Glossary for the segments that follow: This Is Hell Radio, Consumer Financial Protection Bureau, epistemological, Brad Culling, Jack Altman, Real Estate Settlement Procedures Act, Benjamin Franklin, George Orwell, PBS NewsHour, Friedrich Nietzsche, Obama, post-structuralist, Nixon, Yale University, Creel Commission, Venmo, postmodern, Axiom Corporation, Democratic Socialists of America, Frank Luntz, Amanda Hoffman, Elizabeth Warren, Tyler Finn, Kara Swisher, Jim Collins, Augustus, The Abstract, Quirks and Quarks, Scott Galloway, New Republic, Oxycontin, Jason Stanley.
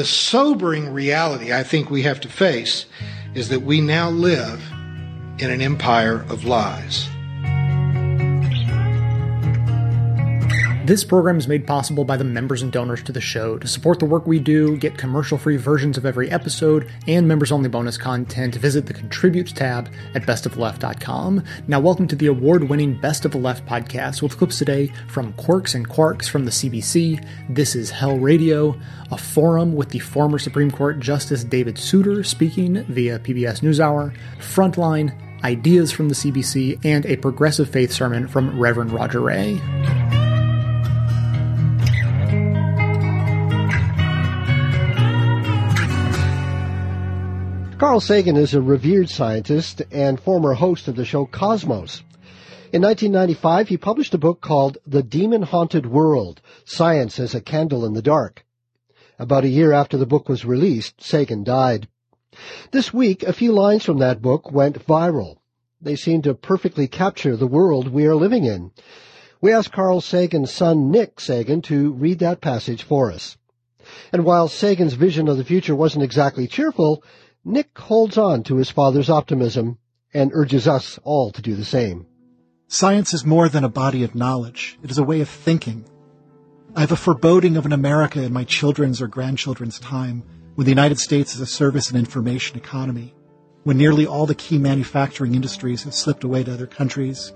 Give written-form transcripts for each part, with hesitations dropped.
The sobering reality I think we have to face is that we now live in an empire of lies. This program is made possible by the members and donors to the show. To support the work we do, get commercial-free versions of every episode, and members-only bonus content, visit the Contribute tab at bestofleft.com. Now, welcome to the award-winning Best of the Left podcast with clips today from Quirks and Quarks from the CBC, This Is Hell Radio, a forum with the former Supreme Court Justice David Souter speaking via PBS NewsHour, Frontline, Ideas from the CBC, and a progressive faith sermon from Reverend Roger Ray. Carl Sagan is a revered scientist and former host of the show Cosmos. In 1995, he published a book called The Demon-Haunted World, Science as a Candle in the Dark. About a year after the book was released, Sagan died. This week, a few lines from that book went viral. They seem to perfectly capture the world we are living in. We asked Carl Sagan's son, Nick Sagan, to read that passage for us. And while Sagan's vision of the future wasn't exactly cheerful, Nick holds on to his father's optimism and urges us all to do the same. Science is more than a body of knowledge. It is a way of thinking. I have a foreboding of an America in my children's or grandchildren's time when the United States is a service and information economy, when nearly all the key manufacturing industries have slipped away to other countries,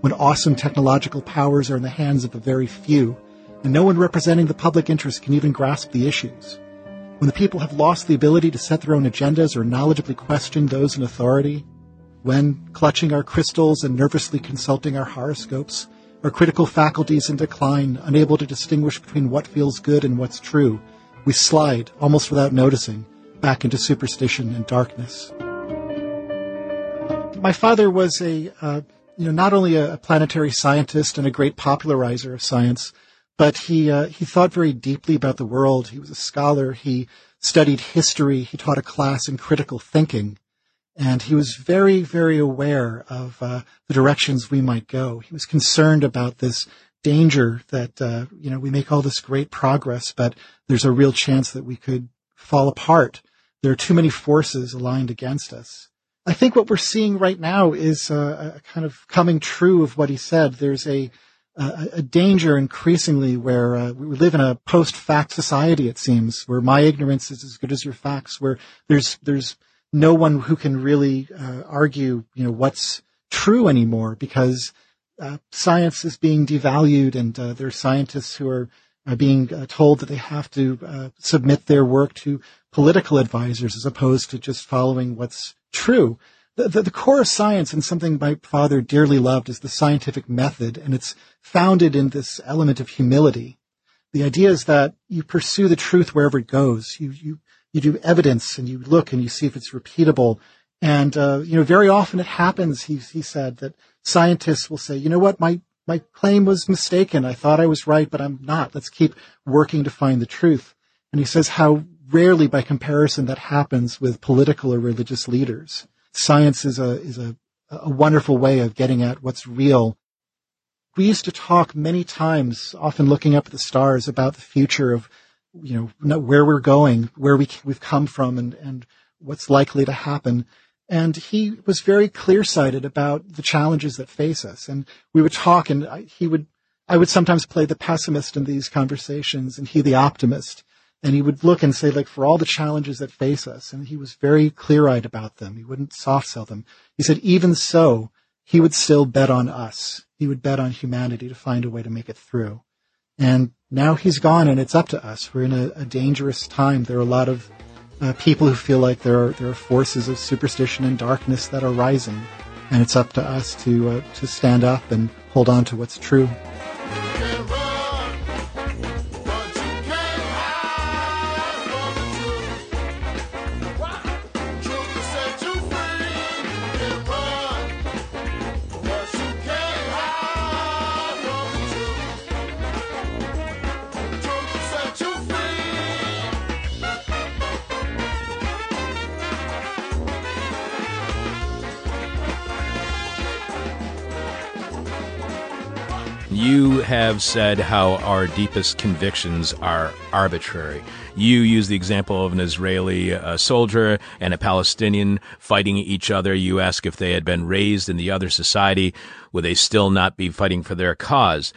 when awesome technological powers are in the hands of a very few, and no one representing the public interest can even grasp the issues. When the people have lost the ability to set their own agendas or knowledgeably question those in authority, when, clutching our crystals and nervously consulting our horoscopes, our critical faculties in decline, unable to distinguish between what feels good and what's true, we slide, almost without noticing, back into superstition and darkness. My father was not only a planetary scientist and a great popularizer of science, but he thought very deeply about the world. He was a scholar. He studied history. He taught a class in critical thinking. And he was very, very aware of the directions we might go. He was concerned about this danger that, we make all this great progress, but there's a real chance that we could fall apart. There are too many forces aligned against us. I think what we're seeing right now is a kind of coming true of what he said. There's a danger increasingly where we live in a post-fact society, it seems, where my ignorance is as good as your facts, where there's no one who can really argue, what's true anymore because science is being devalued and there are scientists who are being told that they have to submit their work to political advisors as opposed to just following what's true. The core of science, and something my father dearly loved, is the scientific method, and it's founded in this element of humility. The idea is that you pursue the truth wherever it goes. You do evidence, and you look, and you see if it's repeatable. And very often it happens. He said that scientists will say, "You know what? My claim was mistaken. I thought I was right, but I'm not. Let's keep working to find the truth." And he says how rarely, by comparison, that happens with political or religious leaders. Science is a wonderful way of getting at what's real. We used to talk many times, often looking up at the stars, about the future of, where we're going, where we've come from, and what's likely to happen. And he was very clear-sighted about the challenges that face us. And we would talk, and I would sometimes play the pessimist in these conversations, and he the optimist. And he would look and say, for all the challenges that face us, and he was very clear-eyed about them. He wouldn't soft-sell them. He said, even so, he would still bet on us. He would bet on humanity to find a way to make it through. And now he's gone, and it's up to us. We're in a dangerous time. There are a lot of people who feel like there are forces of superstition and darkness that are rising, and it's up to us to stand up and hold on to what's true. You have said how our deepest convictions are arbitrary. You use the example of an Israeli soldier and a Palestinian fighting each other. You ask if they had been raised in the other society, would they still not be fighting for their cause?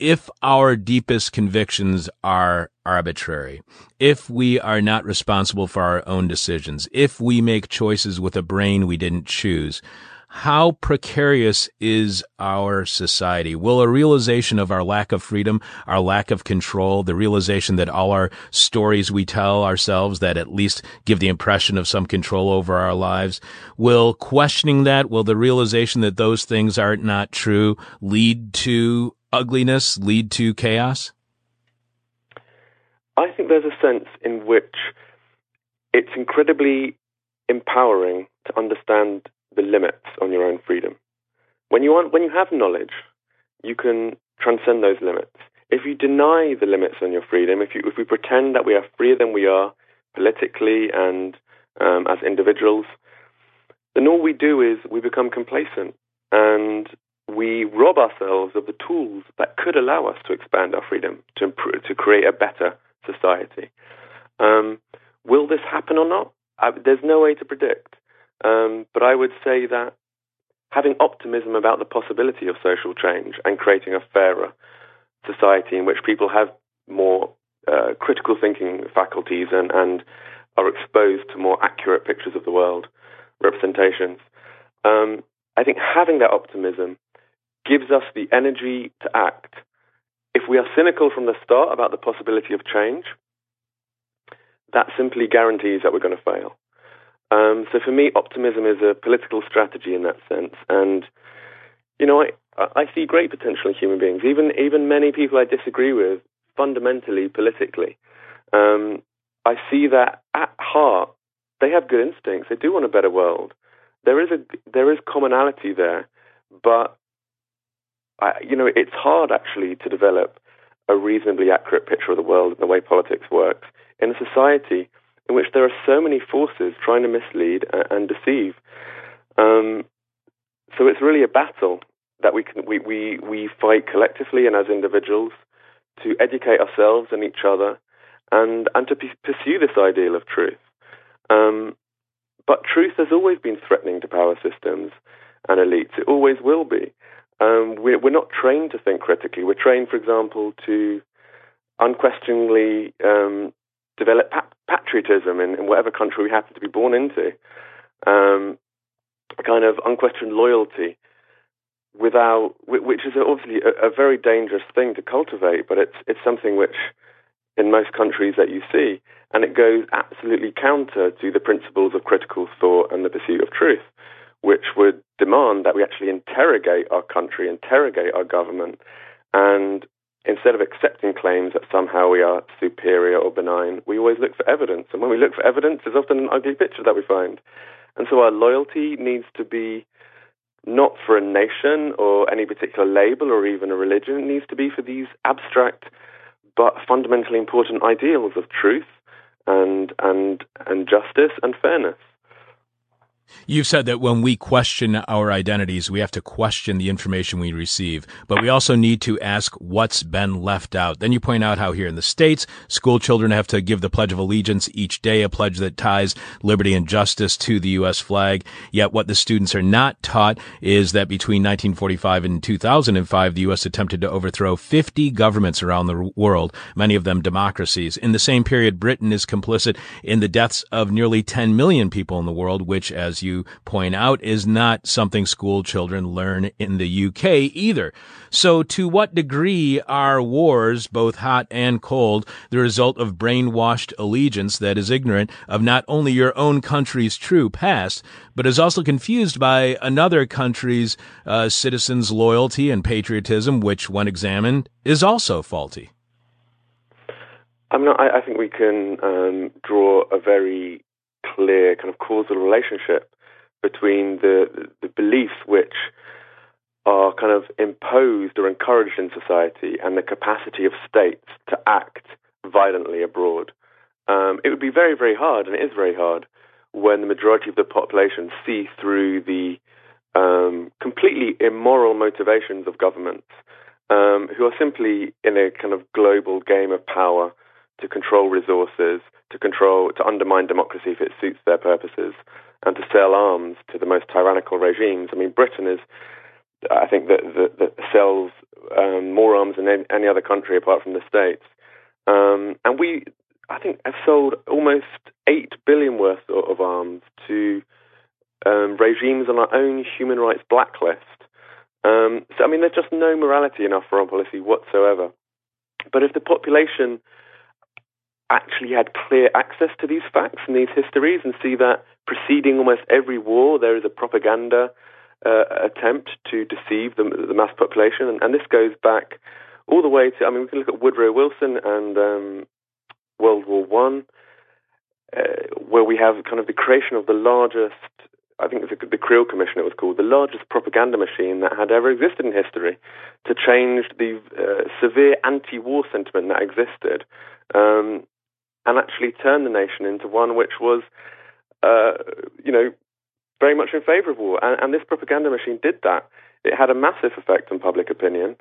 If our deepest convictions are arbitrary, if we are not responsible for our own decisions, if we make choices with a brain we didn't choose, how precarious is our society? Will a realization of our lack of freedom, our lack of control, the realization that all our stories we tell ourselves that at least give the impression of some control over our lives, will questioning that, will the realization that those things are not true lead to ugliness, lead to chaos? I think there's a sense in which it's incredibly empowering to understand the limits on your own freedom. When you have knowledge, you can transcend those limits. If you deny the limits on your freedom, if we pretend that we are freer than we are politically and as individuals, then all we do is we become complacent and we rob ourselves of the tools that could allow us to expand our freedom, to improve, to create a better society. Will this happen or not? There's no way to predict. But I would say that having optimism about the possibility of social change and creating a fairer society in which people have more critical thinking faculties and are exposed to more accurate pictures of the world, representations, I think having that optimism gives us the energy to act. If we are cynical from the start about the possibility of change, that simply guarantees that we're going to fail. So for me, optimism is a political strategy in that sense. And, you know, I see great potential in human beings, even many people I disagree with fundamentally politically. I see that at heart, they have good instincts. They do want a better world. There is commonality there. But, it's hard actually to develop a reasonably accurate picture of the world and the way politics works in a society in which there are so many forces trying to mislead and deceive. So it's really a battle that we fight collectively and as individuals to educate ourselves and each other and to pursue this ideal of truth. But truth has always been threatening to power systems and elites. It always will be. We're not trained to think critically. We're trained, for example, to unquestioningly develop patriotism in whatever country we happen to be born into, a kind of unquestioned loyalty, which is obviously a very dangerous thing to cultivate, but it's something which in most countries that you see, and it goes absolutely counter to the principles of critical thought and the pursuit of truth, which would demand that we actually interrogate our country, interrogate our government, and instead of accepting claims that somehow we are superior or benign, we always look for evidence. And when we look for evidence, there's often an ugly picture that we find. And so our loyalty needs to be not for a nation or any particular label or even a religion. It needs to be for these abstract but fundamentally important ideals of truth and justice and fairness. You've said that when we question our identities, we have to question the information we receive, but we also need to ask what's been left out. Then you point out how here in the States, school children have to give the Pledge of Allegiance each day, a pledge that ties liberty and justice to the U.S. flag. Yet what the students are not taught is that between 1945 and 2005, the U.S. attempted to overthrow 50 governments around the world, many of them democracies. In the same period, Britain is complicit in the deaths of nearly 10 million people in the world, which, as you point out, is not something school children learn in the UK either. So to what degree are wars, both hot and cold, the result of brainwashed allegiance that is ignorant of not only your own country's true past, but is also confused by another country's citizens' loyalty and patriotism, which, when examined, is also faulty? I think we can draw a very clear kind of causal relationship between the beliefs which are kind of imposed or encouraged in society and the capacity of states to act violently abroad. It would be very, very hard, and it is very hard, when the majority of the population see through the completely immoral motivations of governments who are simply in a kind of global game of power to control resources, to undermine democracy if it suits their purposes, and to sell arms to the most tyrannical regimes. I mean, Britain is, I think, that sells more arms than any other country apart from the States. And we, I think, have sold almost 8 billion worth of arms to regimes on our own human rights blacklist. So, I mean, there's just no morality in our foreign policy whatsoever. But if the population actually had clear access to these facts and these histories, and see that preceding almost every war there is a propaganda attempt to deceive the mass population, and this goes back all the way to, I mean, we can look at Woodrow Wilson and World War One, where we have kind of the creation of the largest, I think it's the Creel Commission it was called, the largest propaganda machine that had ever existed in history, to change the severe anti-war sentiment that existed, and actually turn the nation into one which was, very much in favour of war. And this propaganda machine did that. It had a massive effect on public opinion.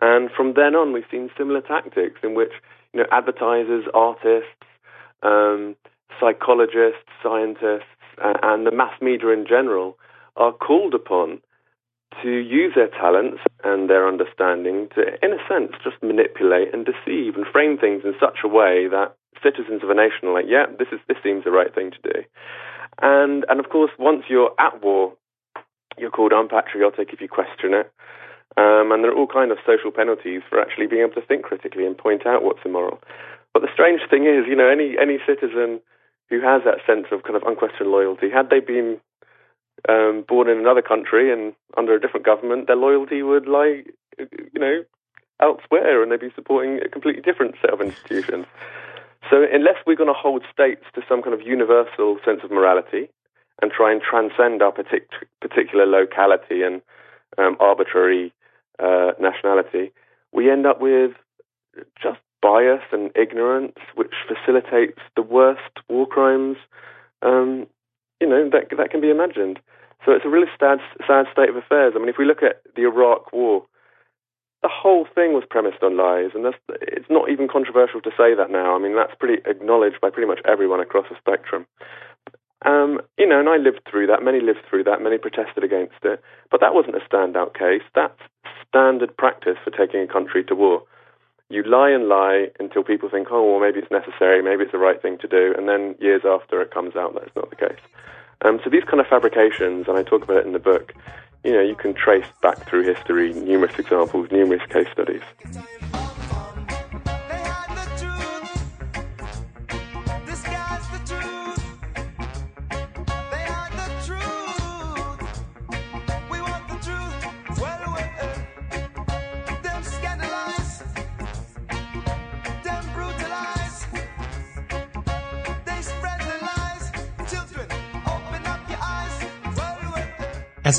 And from then on, we've seen similar tactics in which, advertisers, artists, psychologists, scientists, and the mass media in general are called upon to use their talents and their understanding to, in a sense, just manipulate and deceive and frame things in such a way that citizens of a nation are like, yeah, this seems the right thing to do. And of course, once you're at war, you're called unpatriotic if you question it. And there are all kinds of social penalties for actually being able to think critically and point out what's immoral. But the strange thing is, any citizen who has that sense of kind of unquestioned loyalty, had they been born in another country and under a different government, their loyalty would lie, elsewhere, and they'd be supporting a completely different set of institutions. So unless we're going to hold states to some kind of universal sense of morality and try and transcend our particular locality and arbitrary nationality, we end up with just bias and ignorance, which facilitates the worst war crimes, that can be imagined. So it's a really sad state of affairs. I mean, if we look at the Iraq War, the whole thing was premised on lies, and it's not even controversial to say that now. I mean, that's pretty acknowledged by pretty much everyone across the spectrum. And I lived through that. Many lived through that. Many protested against it. But that wasn't a standout case. That's standard practice for taking a country to war. You lie and lie until people think, oh, well, maybe it's necessary, maybe it's the right thing to do, and then years after it comes out that it's not the case. So these kind of fabrications, and I talk about it in the book, you can trace back through history, numerous examples, numerous case studies. As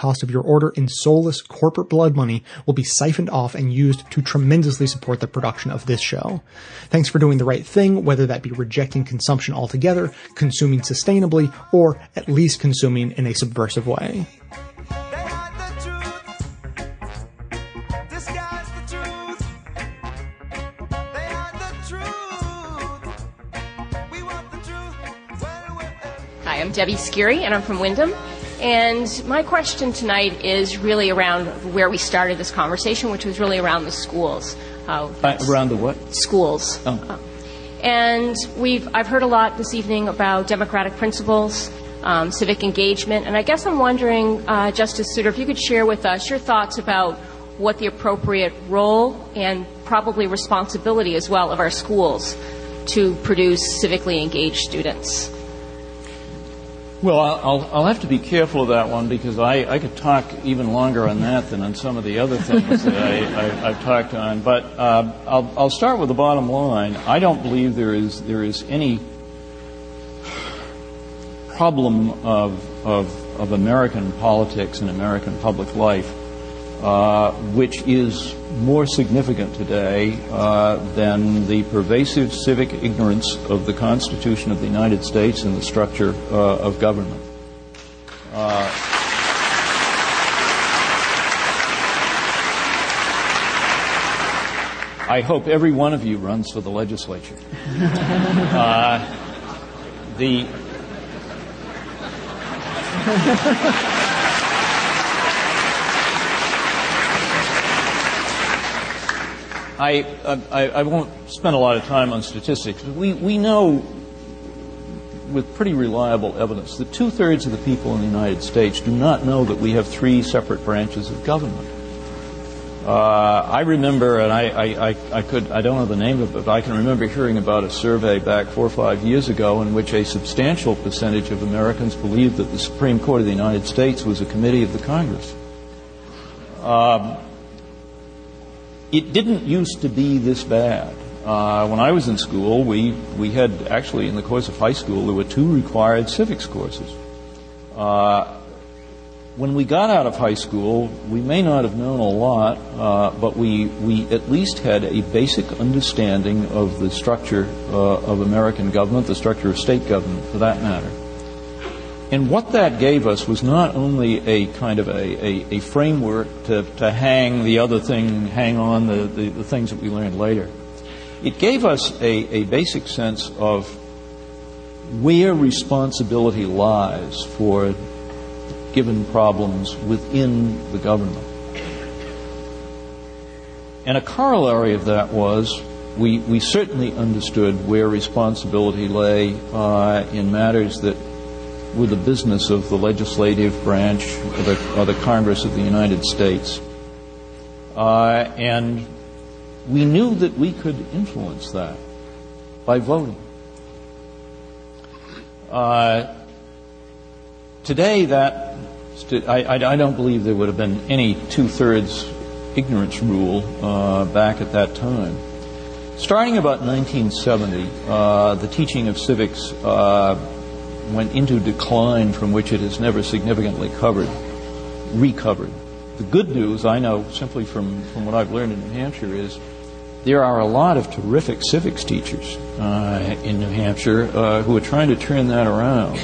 cost of your order in soulless corporate blood money will be siphoned off and used to tremendously support the production of this show. Thanks for doing the right thing, whether that be rejecting consumption altogether, consuming sustainably, or at least consuming in a subversive way. Hi, I'm Debbie Skiri, and I'm from Wyndham. And my question tonight is really around where we started this conversation, which was really around the schools. Around the what? Schools. Oh. And I've heard a lot this evening about democratic principles, civic engagement, and I guess I'm wondering, Justice Souter, if you could share with us your thoughts about what the appropriate role and probably responsibility as well of our schools to produce civically engaged students? Well, I'll have to be careful of that one, because I could talk even longer on that than on some of the other things that I've talked on. But I'll start with the bottom line. I don't believe there is any problem of American politics and American public life which is more significant today than the pervasive civic ignorance of the Constitution of the United States and the structure of government. I hope every one of you runs for the legislature. I won't spend a lot of time on statistics, but we know with pretty reliable evidence that two-thirds of the people in the United States do not know that we have three separate branches of government. I remember, and I don't know the name of it, but I can remember hearing about a survey back 4 or 5 years ago in which a substantial percentage of Americans believed that the Supreme Court of the United States was a committee of the Congress. It didn't used to be this bad. When I was in school, we had actually, in the course of high school, there were 2 required civics courses. When we got out of high school, we may not have known a lot, but we at least had a basic understanding of the structure of American government, the structure of state government, for that matter. And what that gave us was not only a kind of a framework to hang on the things that we learned later. It gave us a basic sense of where responsibility lies for given problems within the government. And a corollary of that was we certainly understood where responsibility lay in matters that were the business of the legislative branch or the Congress of the United States. And we knew that we could influence that by voting. Today, I don't believe there would have been any two-thirds ignorance rule back at that time. Starting about 1970, the teaching of civics went into decline from which it has never significantly recovered. The good news, I know simply from what I've learned in New Hampshire, is there are a lot of terrific civics teachers in New Hampshire who are trying to turn that around.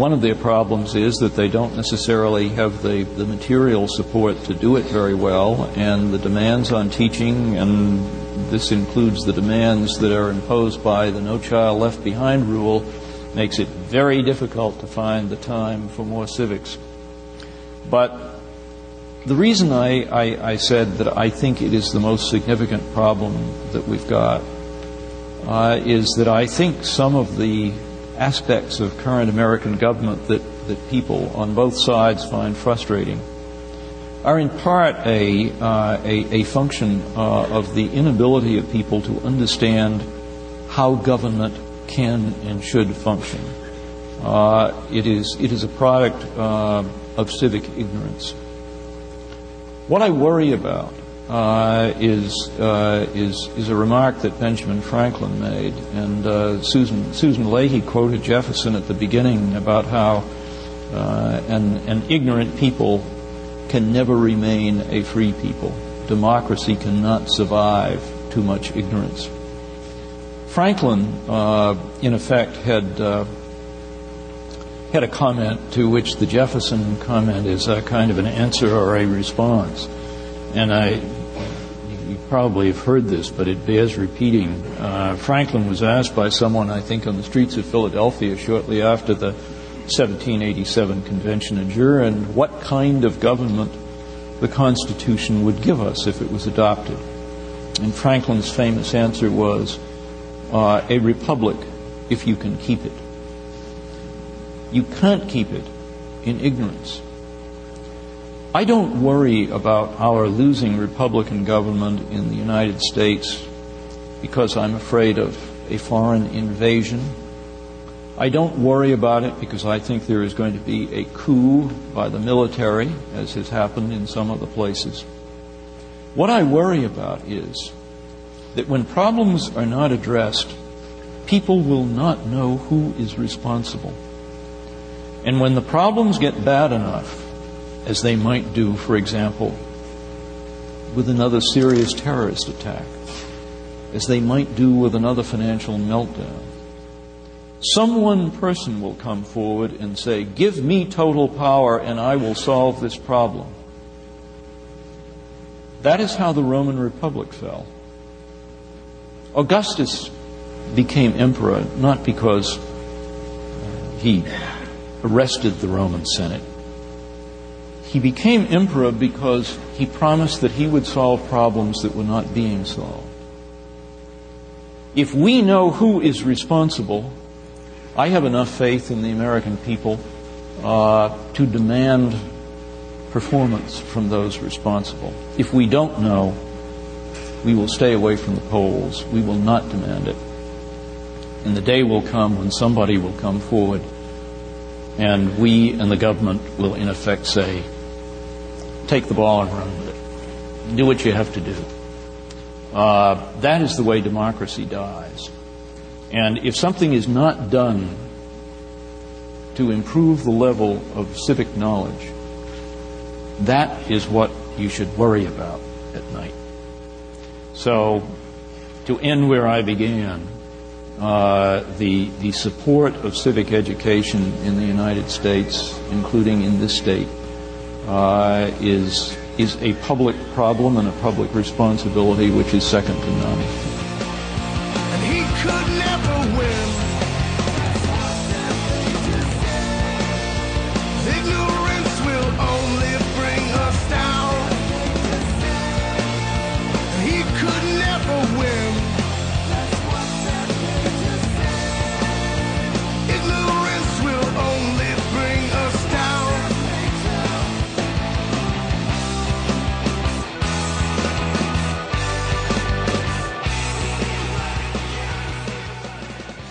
One of their problems is that they don't necessarily have the material support to do it very well, and the demands on teaching, and this includes the demands that are imposed by the No Child Left Behind rule, makes it very difficult to find the time for more civics. But the reason I said that I think it is the most significant problem that we've got is that I think some of the aspects of current American government that people on both sides find frustrating are in part a function of the inability of people to understand how government can and should function. It is a product of civic ignorance. What I worry about is a remark that Benjamin Franklin made, and Susan Leahy quoted Jefferson at the beginning about how an ignorant people can never remain a free people. Democracy cannot survive too much ignorance. Franklin, in effect, had a comment to which the Jefferson comment is a kind of an answer or a response. And you probably have heard this, but it bears repeating. Franklin was asked by someone, I think, on the streets of Philadelphia shortly after the 1787 convention adjourned, what kind of government the Constitution would give us if it was adopted. And Franklin's famous answer was, a republic if you can keep it. You can't keep it in ignorance. I don't worry about our losing Republican government in the United States because I'm afraid of a foreign invasion. I don't worry about it because I think there is going to be a coup by the military, as has happened in some of the places. What I worry about is that when problems are not addressed, people will not know who is responsible. And when the problems get bad enough, as they might do, for example, with another serious terrorist attack, as they might do with another financial meltdown, some one person will come forward and say, "Give me total power and I will solve this problem." That is how the Roman Republic fell. Augustus became emperor not because he arrested the Roman Senate. He became emperor because he promised that he would solve problems that were not being solved. If we know who is responsible, I have enough faith in the American people to demand performance from those responsible. If we don't know, we will stay away from the polls. We will not demand it. And the day will come when somebody will come forward and we and the government will in effect say, take the ball and run with it. Do what you have to do. That is the way democracy dies. And if something is not done to improve the level of civic knowledge, that is what you should worry about at night. So, to end where I began, the support of civic education in the United States, including in this state, is a public problem and a public responsibility which is second to none. And he could never win. Ignorance will only bring us down. And he could never win. Ignorance will only bring us down.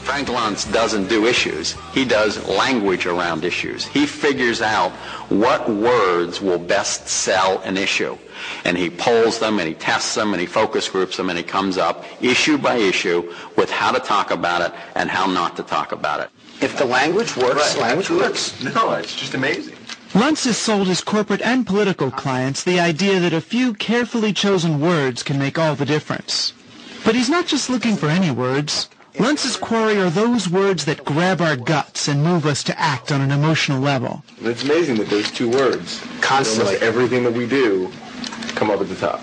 Frank Luntz doesn't do issues. He does language around issues. He figures out what words will best sell an issue. And he polls them, and he tests them, and he focus groups them, and he comes up issue by issue with how to talk about it and how not to talk about it. If the language works, right. Language works. No, it's just amazing. Luntz has sold his corporate and political clients the idea that a few carefully chosen words can make all the difference. But he's not just looking for any words. Luntz's quarry are those words that grab our guts and move us to act on an emotional level. It's amazing that those two words, constantly everything that we do, come up at the top.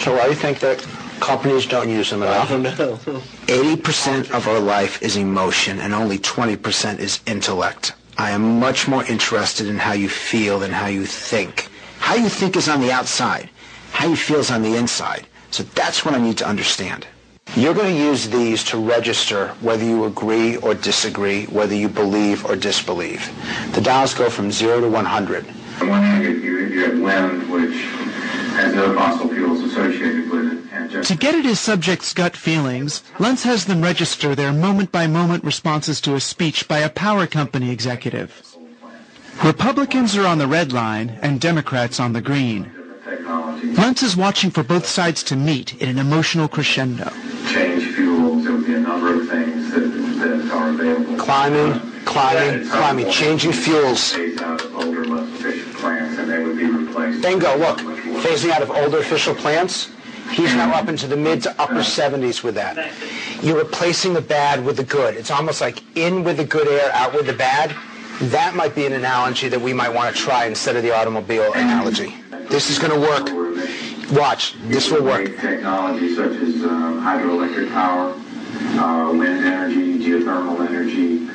So why do you think that companies don't use them enough? I don't know. 80% of our life is emotion and only 20% is intellect. I am much more interested in how you feel than how you think. How you think is on the outside. How you feel is on the inside. So that's what I need to understand. You're going to use these to register whether you agree or disagree, whether you believe or disbelieve. The dials go from 0 to 100. On one hand, you have land, which has no fossil fuels associated with it. And just to get at his subject's gut feelings, Luntz has them register their moment-by-moment responses to a speech by a power company executive. Republicans are on the red line and Democrats on the green. Luntz is watching for both sides to meet in an emotional crescendo. Change fuels, there would be a number of things that are available. Climbing, changing fuels. Phase out of older, less efficient plants, and they would be replaced. Bingo, look, phasing out of older official plants, he's now up into the mid to upper 70s with that. You're replacing the bad with the good. It's almost like in with the good air, out with the bad. That might be an analogy that we might want to try instead of the automobile analogy. This is going to work. Watch. This will work. Technology such as hydroelectric power, wind energy, geothermal energy,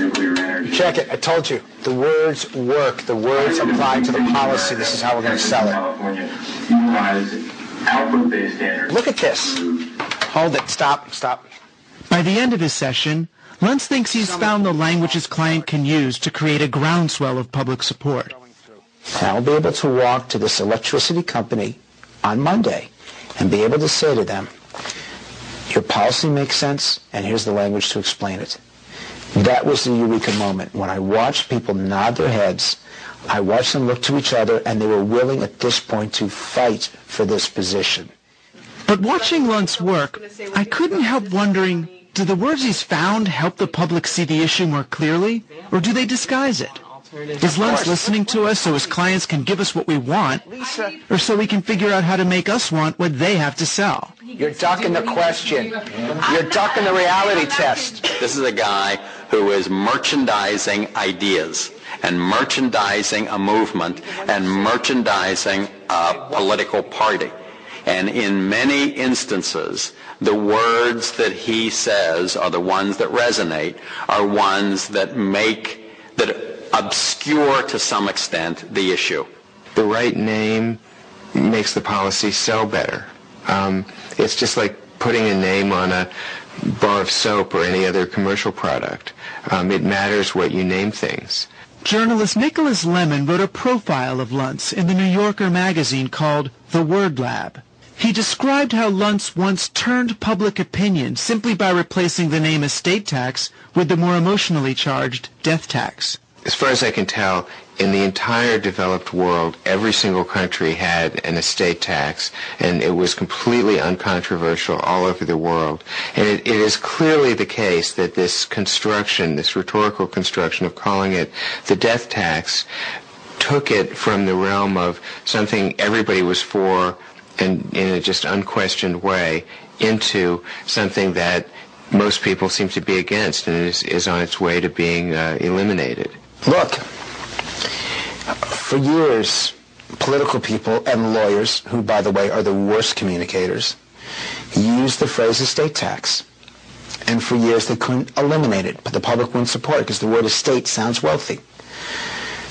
nuclear energy. Check it. I told you. The words work. The words apply to the policy. This is how we're going to sell it. Look at this. Hold it. Stop. By the end of his session, Luntz thinks he's found the language his client can use to create a groundswell of public support. And I'll be able to walk to this electricity company on Monday and be able to say to them, your policy makes sense, and here's the language to explain it. That was the eureka moment. When I watched people nod their heads, I watched them look to each other, and they were willing at this point to fight for this position. But watching Luntz work, I couldn't help wondering, do the words he's found help the public see the issue more clearly, or do they disguise it? Is Luntz listening to us so his clients can give us what we want, or so we can figure out how to make us want what they have to sell? You're ducking the question. You're ducking the reality test. This is a guy who is merchandising ideas and merchandising a movement and merchandising a political party. And in many instances, the words that he says are the ones that resonate, are ones that obscure to some extent the issue. The right name makes the policy sell better. It's just like putting a name on a bar of soap or any other commercial product. It matters what you name things. Journalist Nicholas Lemon wrote a profile of Luntz in the New Yorker magazine called The Word Lab. He described how Luntz once turned public opinion simply by replacing the name estate tax with the more emotionally charged death tax. As far as I can tell, in the entire developed world, every single country had an estate tax, and it was completely uncontroversial all over the world. And it is clearly the case that this construction, this rhetorical construction of calling it the death tax, took it from the realm of something everybody was for and in a just unquestioned way into something that most people seem to be against and is on its way to being eliminated. Look, for years, political people and lawyers, who, by the way, are the worst communicators, used the phrase estate tax. And for years, they couldn't eliminate it, but the public wouldn't support it because the word estate sounds wealthy.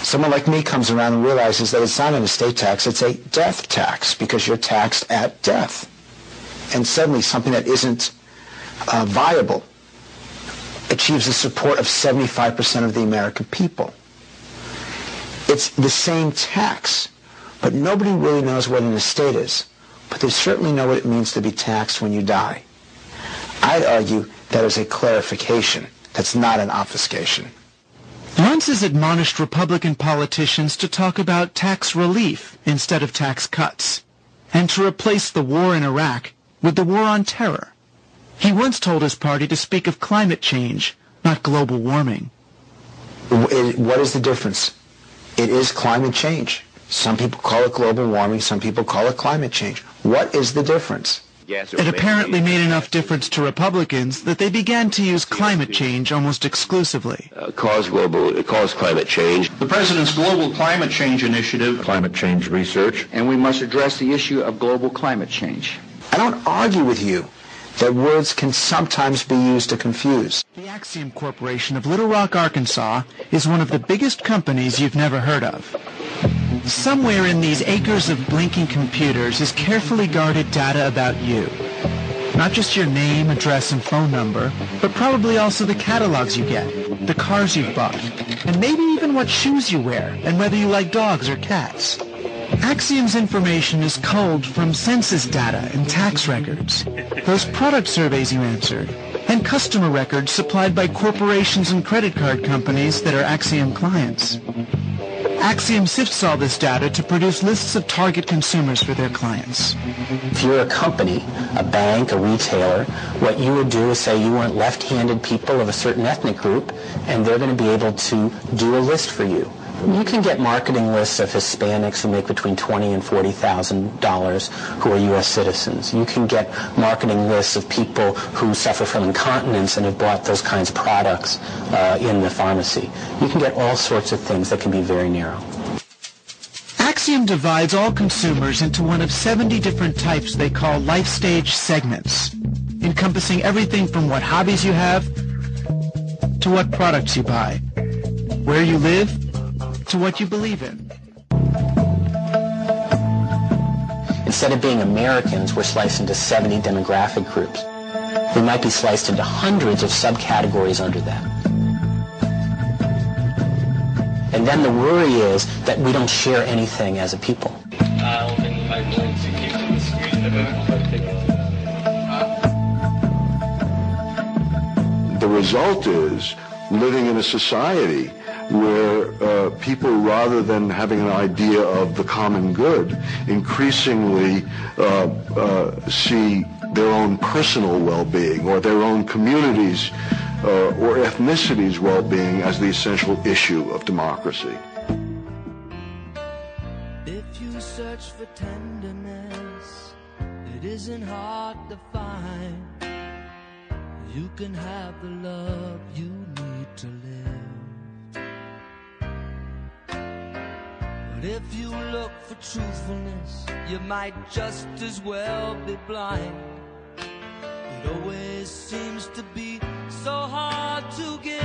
Someone like me comes around and realizes that it's not an estate tax, it's a death tax, because you're taxed at death. And suddenly, something that isn't viable achieves the support of 75% of the American people. It's the same tax, but nobody really knows what an estate is. But they certainly know what it means to be taxed when you die. I'd argue that is a clarification. That's not an obfuscation. Luntz has admonished Republican politicians to talk about tax relief instead of tax cuts, and to replace the war in Iraq with the war on terror. He once told his party to speak of climate change, not global warming. What is the difference? It is climate change. Some people call it global warming, some people call it climate change. What is the difference? It apparently made enough difference to Republicans that they began to use climate change almost exclusively. Cause climate change. The President's Global Climate Change Initiative. Climate change research. And we must address the issue of global climate change. I don't argue with you that words can sometimes be used to confuse. The Axiom Corporation of Little Rock, Arkansas, is one of the biggest companies you've never heard of. Somewhere in these acres of blinking computers is carefully guarded data about you. Not just your name, address, and phone number, but probably also the catalogs you get, the cars you've bought, and maybe even what shoes you wear, and whether you like dogs or cats. Axiom's information is culled from census data and tax records, those product surveys you answered, and customer records supplied by corporations and credit card companies that are Axiom clients. Axiom sifts all this data to produce lists of target consumers for their clients. If you're a company, a bank, a retailer, what you would do is say you want left-handed people of a certain ethnic group, and they're going to be able to do a list for you. You can get marketing lists of Hispanics who make between $20,000 and $40,000 who are U.S. citizens. You can get marketing lists of people who suffer from incontinence and have bought those kinds of products in the pharmacy. You can get all sorts of things that can be very narrow. Axiom divides all consumers into one of 70 different types they call life stage segments, encompassing everything from what hobbies you have to what products you buy, where you live, to what you believe in. Instead of being Americans, we're sliced into 70 demographic groups. We might be sliced into hundreds of subcategories under that. And then the worry is that we don't share anything as a people. I don't think my voice keeps on the screen. The result is living in a society where people, rather than having an idea of the common good, increasingly see their own personal well-being or their own communities or ethnicities' well-being as the essential issue of democracy. If you search for tenderness, it isn't hard to find. You can have the love you need to live. But if you look for truthfulness, you might just as well be blind. It always seems to be so hard to give.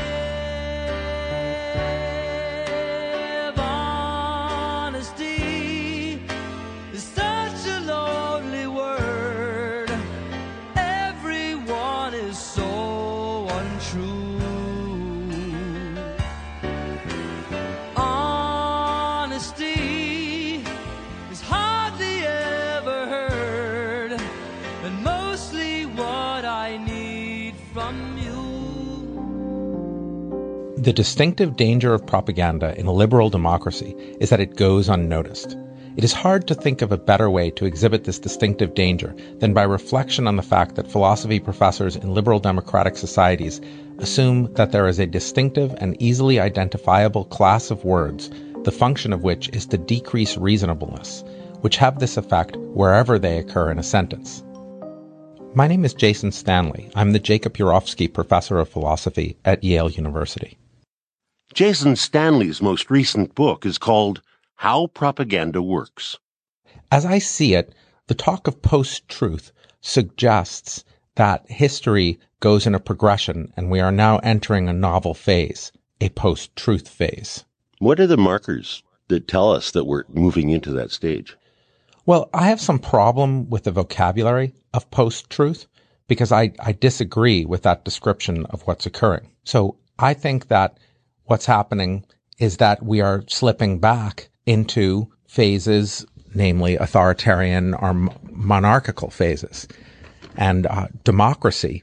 Honesty is such a lonely word. Everyone is so untrue. Honesty is hardly ever heard, and mostly what I need from you. The distinctive danger of propaganda in a liberal democracy is that it goes unnoticed. It is hard to think of a better way to exhibit this distinctive danger than by reflection on the fact that philosophy professors in liberal democratic societies assume that there is a distinctive and easily identifiable class of words, the function of which is to decrease reasonableness, which have this effect wherever they occur in a sentence. My name is Jason Stanley. I'm the Jacob Urofsky Professor of Philosophy at Yale University. Jason Stanley's most recent book is called How Propaganda Works. As I see it, the talk of post-truth suggests that history goes in a progression and we are now entering a novel phase, a post-truth phase. What are the markers that tell us that we're moving into that stage? Well, I have some problem with the vocabulary of post-truth because I disagree with that description of what's occurring. So I think that what's happening is that we are slipping back into phases, namely authoritarian or monarchical phases and democracy.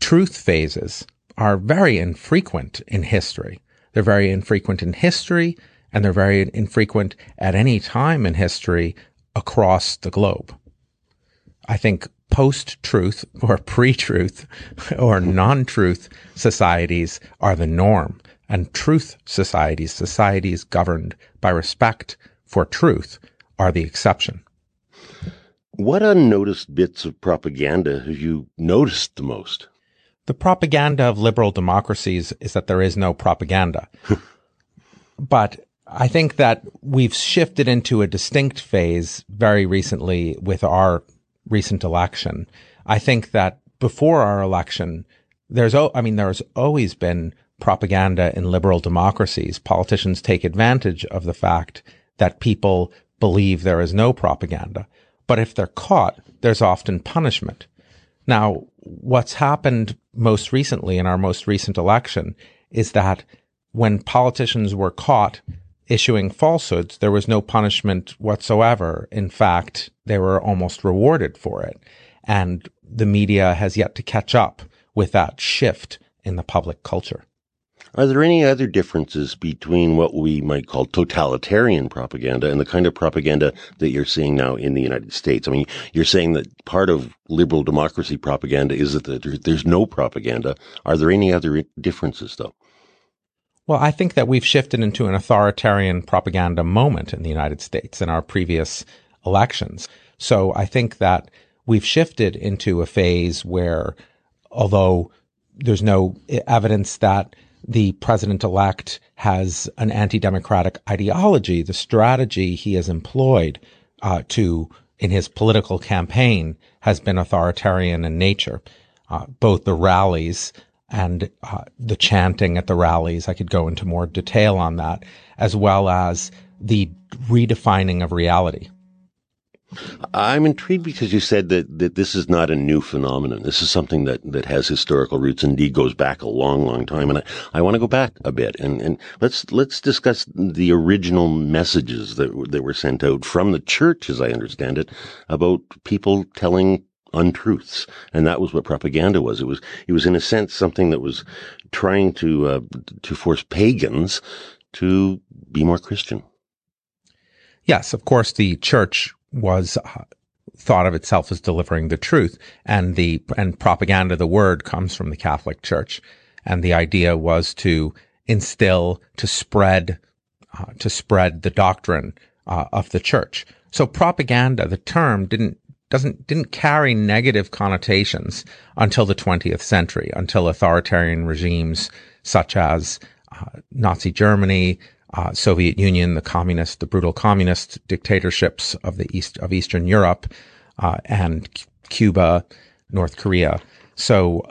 Truth phases are very infrequent in history. They're very infrequent in history, and they're very infrequent at any time in history across the globe. I think post-truth or pre-truth or non-truth societies are the norm. And truth societies, societies governed by respect for truth, are the exception. What unnoticed bits of propaganda have you noticed the most? The propaganda of liberal democracies is that there is no propaganda. But I think that we've shifted into a distinct phase very recently with our recent election. I think that before our election, there's always been propaganda in liberal democracies. Politicians take advantage of the fact that people believe there is no propaganda. But if they're caught, there's often punishment. Now, what's happened most recently in our most recent election is that when politicians were caught issuing falsehoods, there was no punishment whatsoever. In fact, they were almost rewarded for it. And the media has yet to catch up with that shift in the public culture. Are there any other differences between what we might call totalitarian propaganda and the kind of propaganda that you're seeing now in the United States? I mean, you're saying that part of liberal democracy propaganda is that there's no propaganda. Are there any other differences, though? Well, I think that we've shifted into an authoritarian propaganda moment in the United States in our previous elections. So I think that we've shifted into a phase where, although there's no evidence that the president-elect has an anti-democratic ideology, the strategy he has employed in his political campaign has been authoritarian in nature. Both the rallies and the chanting at the rallies, I could go into more detail on that, as well as the redefining of reality. I'm intrigued because you said that this is not a new phenomenon. This is something that has historical roots, indeed goes back a long, long time. And I want to go back a bit and let's discuss the original messages that were sent out from the church, as I understand it, about people telling untruths. And that was what propaganda was. It was in a sense something that was trying to force pagans to be more Christian. Yes, of course, the church was thought of itself as delivering the truth, and propaganda, the word, comes from the Catholic Church, and the idea was to instill, to spread the doctrine of the Church. So propaganda, the term, didn't carry negative connotations until the 20th century, until authoritarian regimes such as Nazi Germany, Soviet Union, the brutal communist dictatorships of Eastern Europe, and Cuba, North Korea. So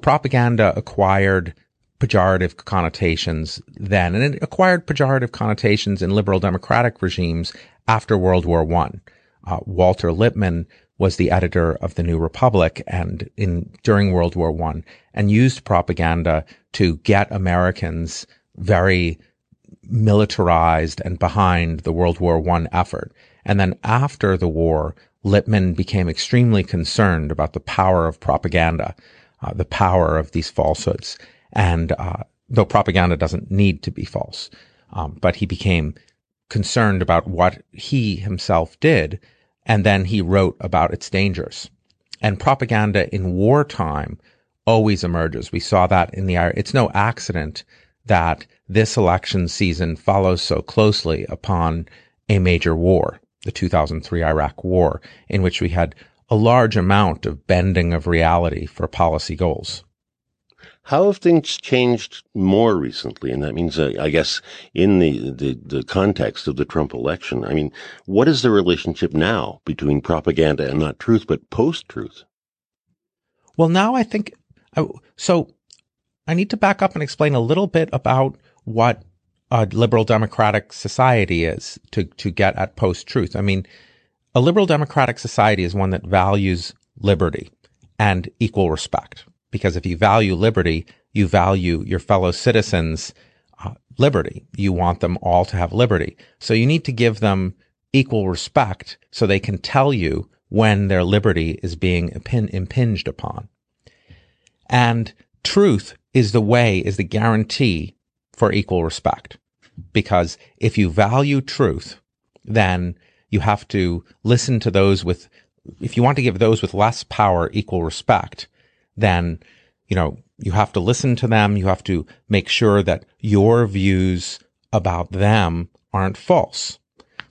propaganda acquired pejorative connotations then, and it acquired pejorative connotations in liberal democratic regimes after World War I. Walter Lippmann was the editor of the New Republic and during World War I, and used propaganda to get Americans very militarized and behind the World War I effort. And then after the war, Lippmann became extremely concerned about the power of propaganda, the power of these falsehoods. And though propaganda doesn't need to be false, but he became concerned about what he himself did, and then he wrote about its dangers. And propaganda in wartime always emerges. We saw that it's no accident that this election season follows so closely upon a major war, the 2003 Iraq War, in which we had a large amount of bending of reality for policy goals. How have things changed more recently? And that means, I guess, in the context of the Trump election, I mean, what is the relationship now between propaganda and not truth, but post-truth? Well, now I think, so I need to back up and explain a little bit about what a liberal democratic society is to get at post-truth. I mean, a liberal democratic society is one that values liberty and equal respect. Because if you value liberty, you value your fellow citizens' liberty. You want them all to have liberty. So you need to give them equal respect so they can tell you when their liberty is being impinged upon. And truth is the guarantee for equal respect. Because if you value truth, then you have to listen to those if you want to give those with less power equal respect, then, you have to listen to them. You have to make sure that your views about them aren't false.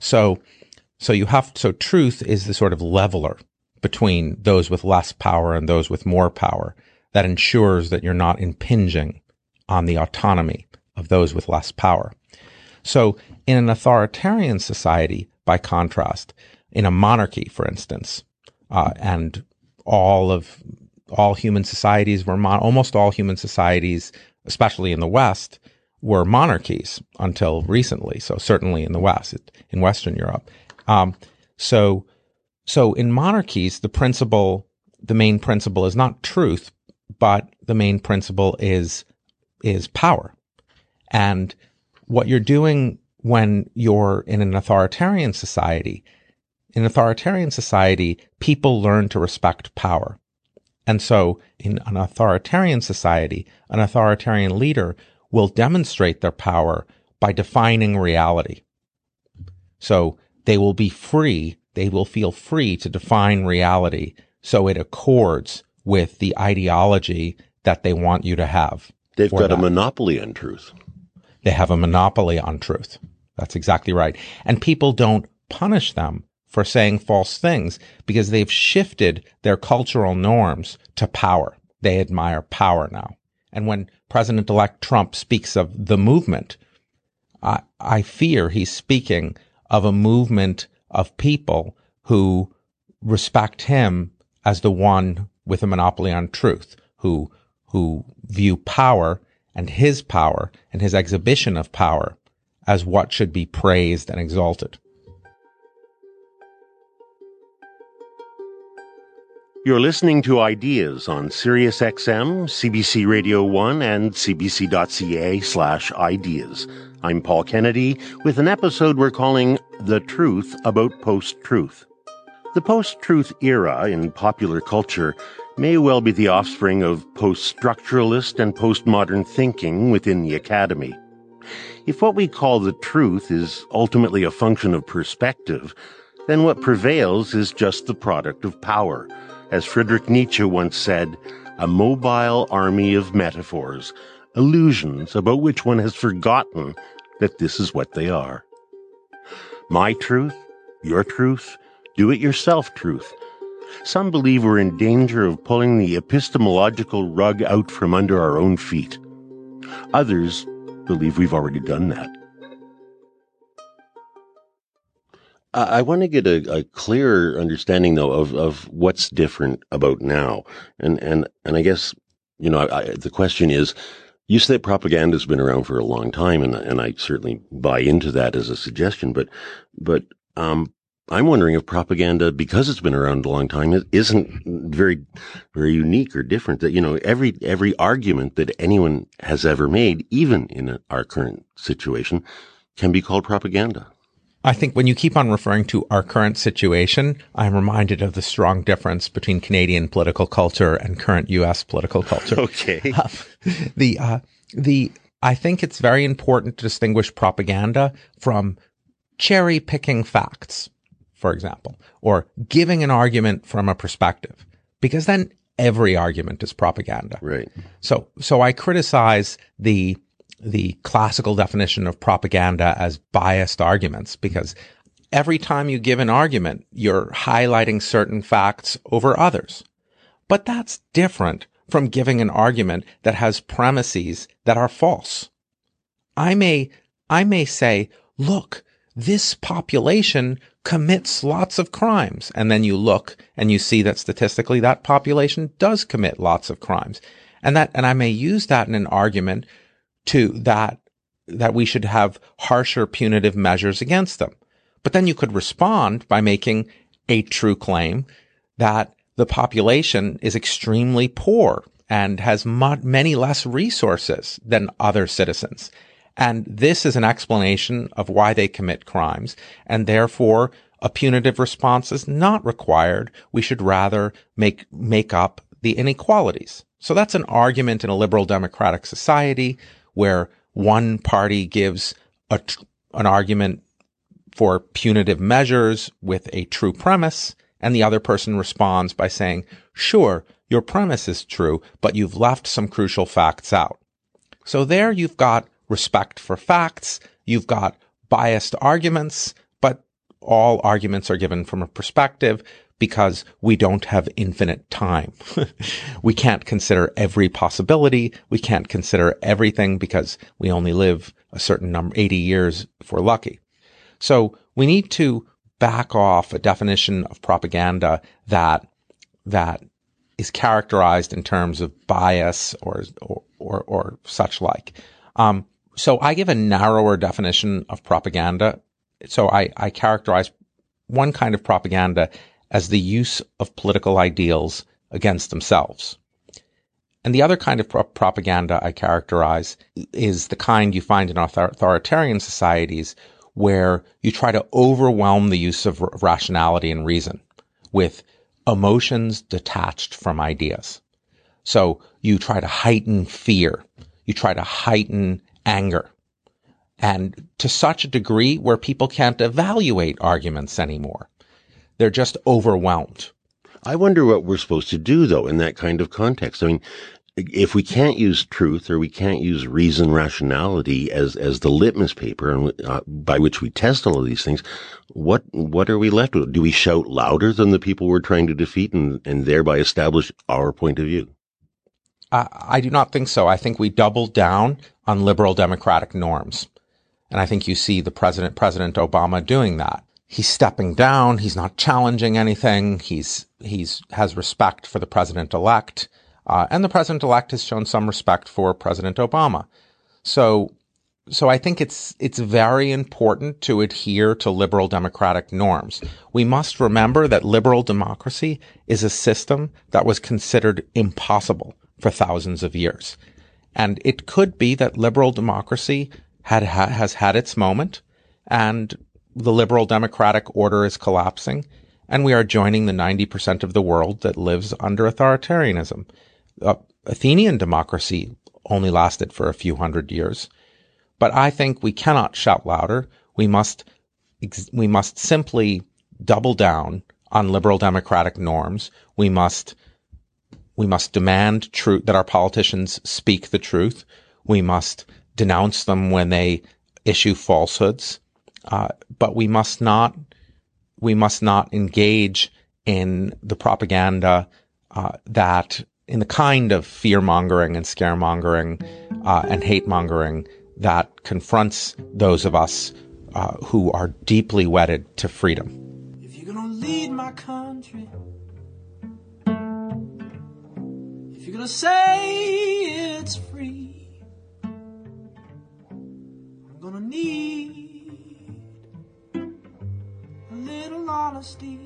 So truth is the sort of leveler between those with less power and those with more power that ensures that you're not impinging on the autonomy of those with less power. So in an authoritarian society, by contrast, in a monarchy, for instance, and all human societies were almost all human societies, especially in the West, were monarchies until recently. So certainly in the West, in Western Europe. So in monarchies, the main principle is not truth, but the main principle is power. And what you're doing when you're in an authoritarian society, people learn to respect power. And so in an authoritarian society, an authoritarian leader will demonstrate their power by defining reality. So they will be free. They will feel free to define reality so it accords with the ideology that they want you to have. They've got a monopoly on truth. They have a monopoly on truth. That's exactly right. And people don't punish them for saying false things because they've shifted their cultural norms to power. They admire power now. And when President-elect Trump speaks of the movement, I fear he's speaking of a movement of people who respect him as the one with a monopoly on truth, who view power and his exhibition of power as what should be praised and exalted. You're listening to Ideas on SiriusXM, CBC Radio 1, and cbc.ca/ideas. I'm Paul Kennedy with an episode we're calling The Truth About Post-Truth. The post-truth era in popular culture may well be the offspring of post-structuralist and postmodern thinking within the academy. If what we call the truth is ultimately a function of perspective, then what prevails is just the product of power. As Friedrich Nietzsche once said, a mobile army of metaphors, illusions about which one has forgotten that this is what they are. My truth, your truth, do-it-yourself truth. Some believe we're in danger of pulling the epistemological rug out from under our own feet. Others believe we've already done that. I want to get a clearer understanding, though, of what's different about now. And I guess, you know, the question is, you say propaganda has been around for a long time, and I certainly buy into that as a suggestion. But I'm wondering if propaganda, because it's been around a long time, it isn't very, very unique or different. That, you know, every argument that anyone has ever made, even in our current situation, can be called propaganda. I think when you keep on referring to our current situation, I'm reminded of the strong difference between Canadian political culture and current U.S. political culture. Okay. I think it's very important to distinguish propaganda from cherry-picking facts, for example, or giving an argument from a perspective, because then every argument is propaganda. Right. So I criticize the classical definition of propaganda as biased arguments, because every time you give an argument, you're highlighting certain facts over others. But that's different from giving an argument that has premises that are false. I may say, look, this population commits lots of crimes. And then you look and you see that statistically that population does commit lots of crimes. And I may use that in an argument that we should have harsher punitive measures against them. But then you could respond by making a true claim that the population is extremely poor and has many less resources than other citizens. And this is an explanation of why they commit crimes, and therefore a punitive response is not required. We should rather make up the inequalities. So that's an argument in a liberal democratic society where one party gives an argument for punitive measures with a true premise, and the other person responds by saying, sure, your premise is true, but you've left some crucial facts out. So there you've got respect for facts, you've got biased arguments, but all arguments are given from a perspective, because we don't have infinite time. We can't consider every possibility. We can't consider everything, because we only live a certain number, 80 years if we're lucky. So we need to back off a definition of propaganda that is characterized in terms of bias or such like. So I give a narrower definition of propaganda. So I characterize one kind of propaganda as the use of political ideals against themselves. And the other kind of propaganda I characterize is the kind you find in authoritarian societies, where you try to overwhelm the use of rationality and reason with emotions detached from ideas. So you try to heighten fear. You try to heighten anger. And to such a degree where people can't evaluate arguments anymore. They're just overwhelmed. I wonder what we're supposed to do, though, in that kind of context. I mean, if we can't use truth, or we can't use reason, rationality as the litmus paper by which we test all of these things, what are we left with? Do we shout louder than the people we're trying to defeat and thereby establish our point of view? I do not think so. I think we double down on liberal democratic norms. And I think you see the President Obama doing that. He's stepping down. He's not challenging anything. He's has respect for the president-elect. And the president-elect has shown some respect for President Obama. So, So I think it's very important to adhere to liberal democratic norms. We must remember that liberal democracy is a system that was considered impossible for thousands of years. And it could be that liberal democracy has had its moment, and the liberal democratic order is collapsing, and we are joining the 90% of the world that lives under authoritarianism. Athenian democracy only lasted for a few hundred years. But I think we cannot shout louder. We must simply double down on liberal democratic norms. We must demand truth, that our politicians speak the truth. We must denounce them when they issue falsehoods. But we must not engage in the propaganda that, in the kind of fear-mongering and scaremongering and hate-mongering that confronts those of us who are deeply wedded to freedom. If you're gonna lead my country, if you're gonna say it's free, I'm gonna need a little honesty.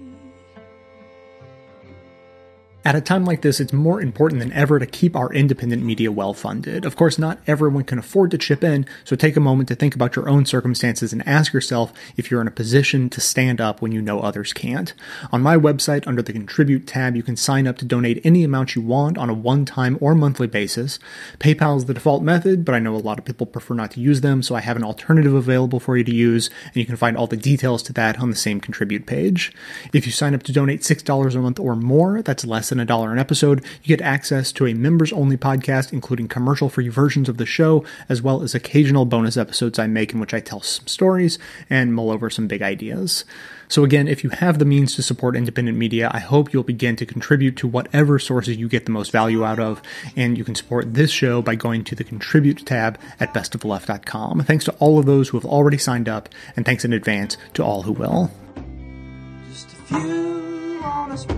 At a time like this, it's more important than ever to keep our independent media well-funded. Of course, not everyone can afford to chip in, so take a moment to think about your own circumstances and ask yourself if you're in a position to stand up when you know others can't. On my website, under the Contribute tab, you can sign up to donate any amount you want on a one-time or monthly basis. PayPal is the default method, but I know a lot of people prefer not to use them, so I have an alternative available for you to use, and you can find all the details to that on the same Contribute page. If you sign up to donate $6 a month or more, that's less than $1 an episode, you get access to a members-only podcast, including commercial-free versions of the show, as well as occasional bonus episodes I make in which I tell some stories and mull over some big ideas. So again, if you have the means to support independent media, I hope you'll begin to contribute to whatever sources you get the most value out of, and you can support this show by going to the Contribute tab at bestofleft.com. Thanks to all of those who have already signed up, and thanks in advance to all who will. Just a few honest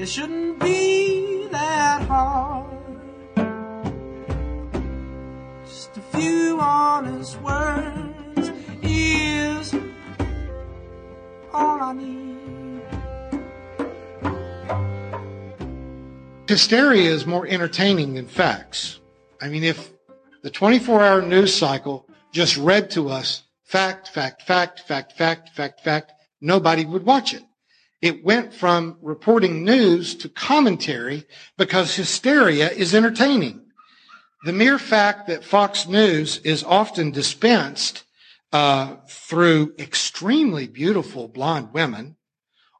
It shouldn't be that hard. Just a few honest words is all I need. Hysteria is more entertaining than facts. I mean, if the 24-hour news cycle just read to us fact, fact, fact, fact, fact, fact, fact, nobody would watch it. It went from reporting news to commentary because hysteria is entertaining. The mere fact that Fox News is often dispensed through extremely beautiful blonde women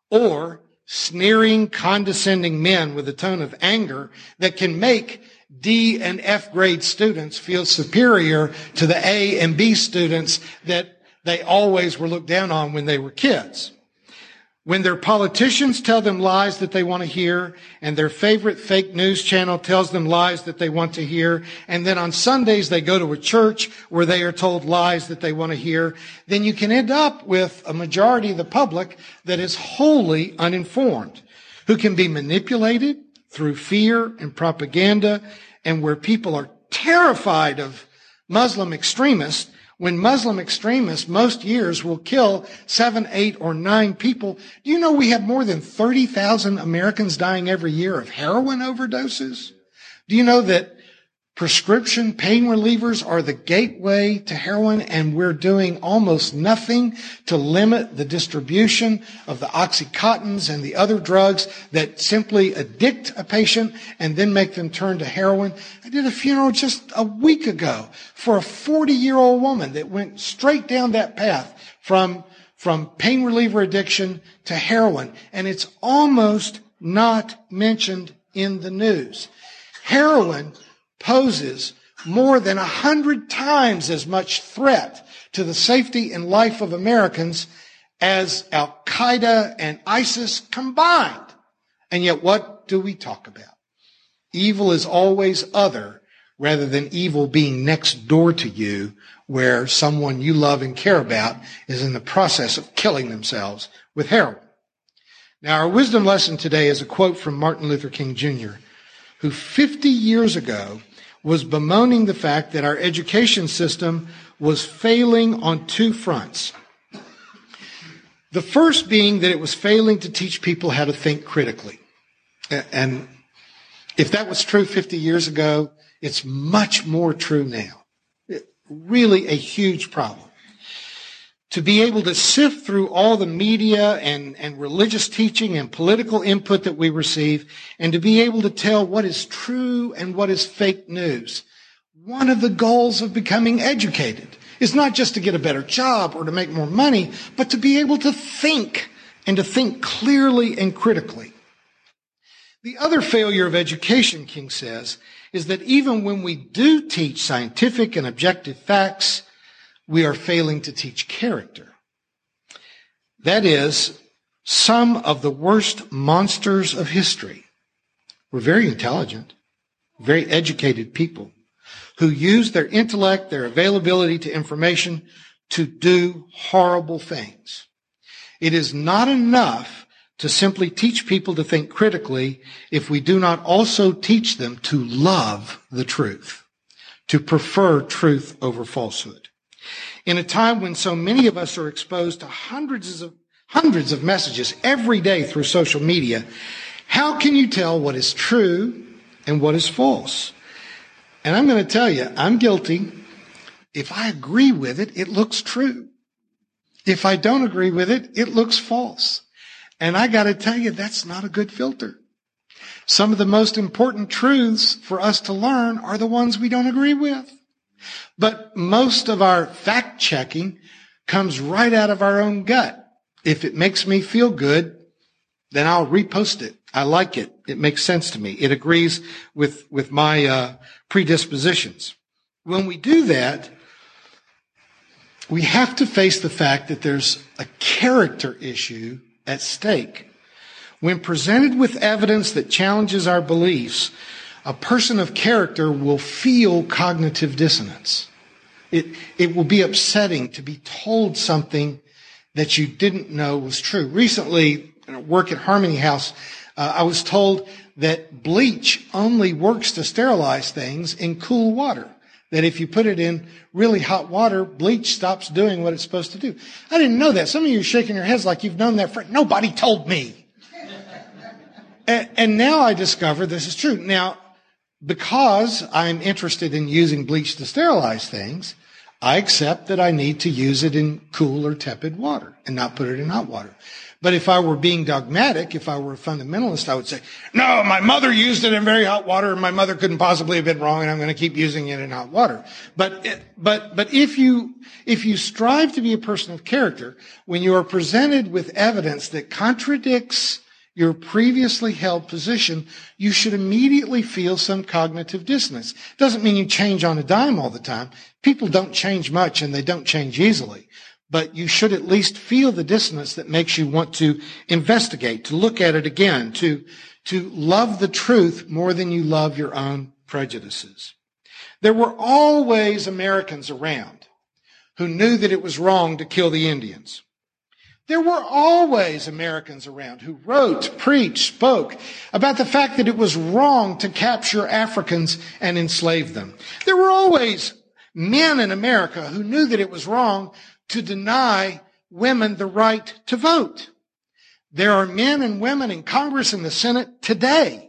or sneering, condescending men with a tone of anger that can make D and F grade students feel superior to the A and B students that they always were looked down on when they were kids. When their politicians tell them lies that they want to hear, and their favorite fake news channel tells them lies that they want to hear, and then on Sundays they go to a church where they are told lies that they want to hear, then you can end up with a majority of the public that is wholly uninformed, who can be manipulated through fear and propaganda, and where people are terrified of Muslim extremists, when Muslim extremists most years will kill 7, 8, or 9 people. Do you know we have more than 30,000 Americans dying every year of heroin overdoses? Do you know that prescription pain relievers are the gateway to heroin, and we're doing almost nothing to limit the distribution of the Oxycontins and the other drugs that simply addict a patient and then make them turn to heroin? I did a funeral just a week ago for a 40-year-old woman that went straight down that path from pain reliever addiction to heroin, and it's almost not mentioned in the news. Heroin poses more than 100 times as much threat to the safety and life of Americans as Al-Qaeda and ISIS combined. And yet what do we talk about? Evil is always other rather than evil being next door to you, where someone you love and care about is in the process of killing themselves with heroin. Now, our wisdom lesson today is a quote from Martin Luther King Jr., who 50 years ago was bemoaning the fact that our education system was failing on two fronts. The first being that it was failing to teach people how to think critically. And if that was true 50 years ago, it's much more true now. Really a huge problem. To be able to sift through all the media and religious teaching and political input that we receive, and to be able to tell what is true and what is fake news. One of the goals of becoming educated is not just to get a better job or to make more money, but to be able to think and to think clearly and critically. The other failure of education, King says, is that even when we do teach scientific and objective facts, we are failing to teach character. That is, some of the worst monsters of history were very intelligent, very educated people who used their intellect, their availability to information to do horrible things. It is not enough to simply teach people to think critically if we do not also teach them to love the truth, to prefer truth over falsehood. In a time when so many of us are exposed to hundreds of messages every day through social media, how can you tell what is true and what is false? And I'm going to tell you, I'm guilty. If I agree with it, it looks true. If I don't agree with it, it looks false. And I got to tell you, that's not a good filter. Some of the most important truths for us to learn are the ones we don't agree with. But most of our fact-checking comes right out of our own gut. If it makes me feel good, then I'll repost it. I like it. It makes sense to me. It agrees with my predispositions. When we do that, we have to face the fact that there's a character issue at stake. When presented with evidence that challenges our beliefs, a person of character will feel cognitive dissonance. It will be upsetting to be told something that you didn't know was true. Recently, at work at Harmony House, I was told that bleach only works to sterilize things in cool water. That if you put it in really hot water, bleach stops doing what it's supposed to do. I didn't know that. Some of you are shaking your heads like you've known that for... Nobody told me. And now I discover this is true. Now, because I'm interested in using bleach to sterilize things, I accept that I need to use it in cool or tepid water and not put it in hot water. But if I were being dogmatic, if I were a fundamentalist, I would say, no, my mother used it in very hot water and my mother couldn't possibly have been wrong and I'm going to keep using it in hot water. But if you strive to be a person of character, when you are presented with evidence that contradicts your previously held position, you should immediately feel some cognitive dissonance. Doesn't mean you change on a dime all the time. People don't change much and they don't change easily. But you should at least feel the dissonance that makes you want to investigate, to look at it again, to love the truth more than you love your own prejudices. There were always Americans around who knew that it was wrong to kill the Indians. There were always Americans around who wrote, preached, spoke about the fact that it was wrong to capture Africans and enslave them. There were always men in America who knew that it was wrong to deny women the right to vote. There are men and women in Congress and the Senate today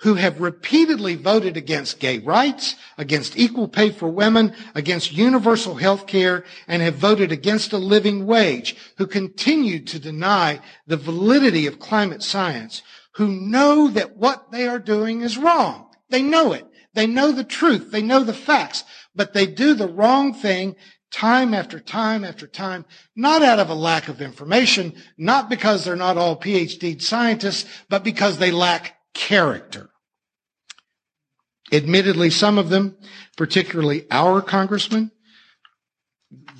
who have repeatedly voted against gay rights, against equal pay for women, against universal health care, and have voted against a living wage, who continue to deny the validity of climate science, who know that what they are doing is wrong. They know it. They know the truth. They know the facts. But they do the wrong thing time after time after time, not out of a lack of information, not because they're not all PhD scientists, but because they lack character. Admittedly, some of them, particularly our congressmen,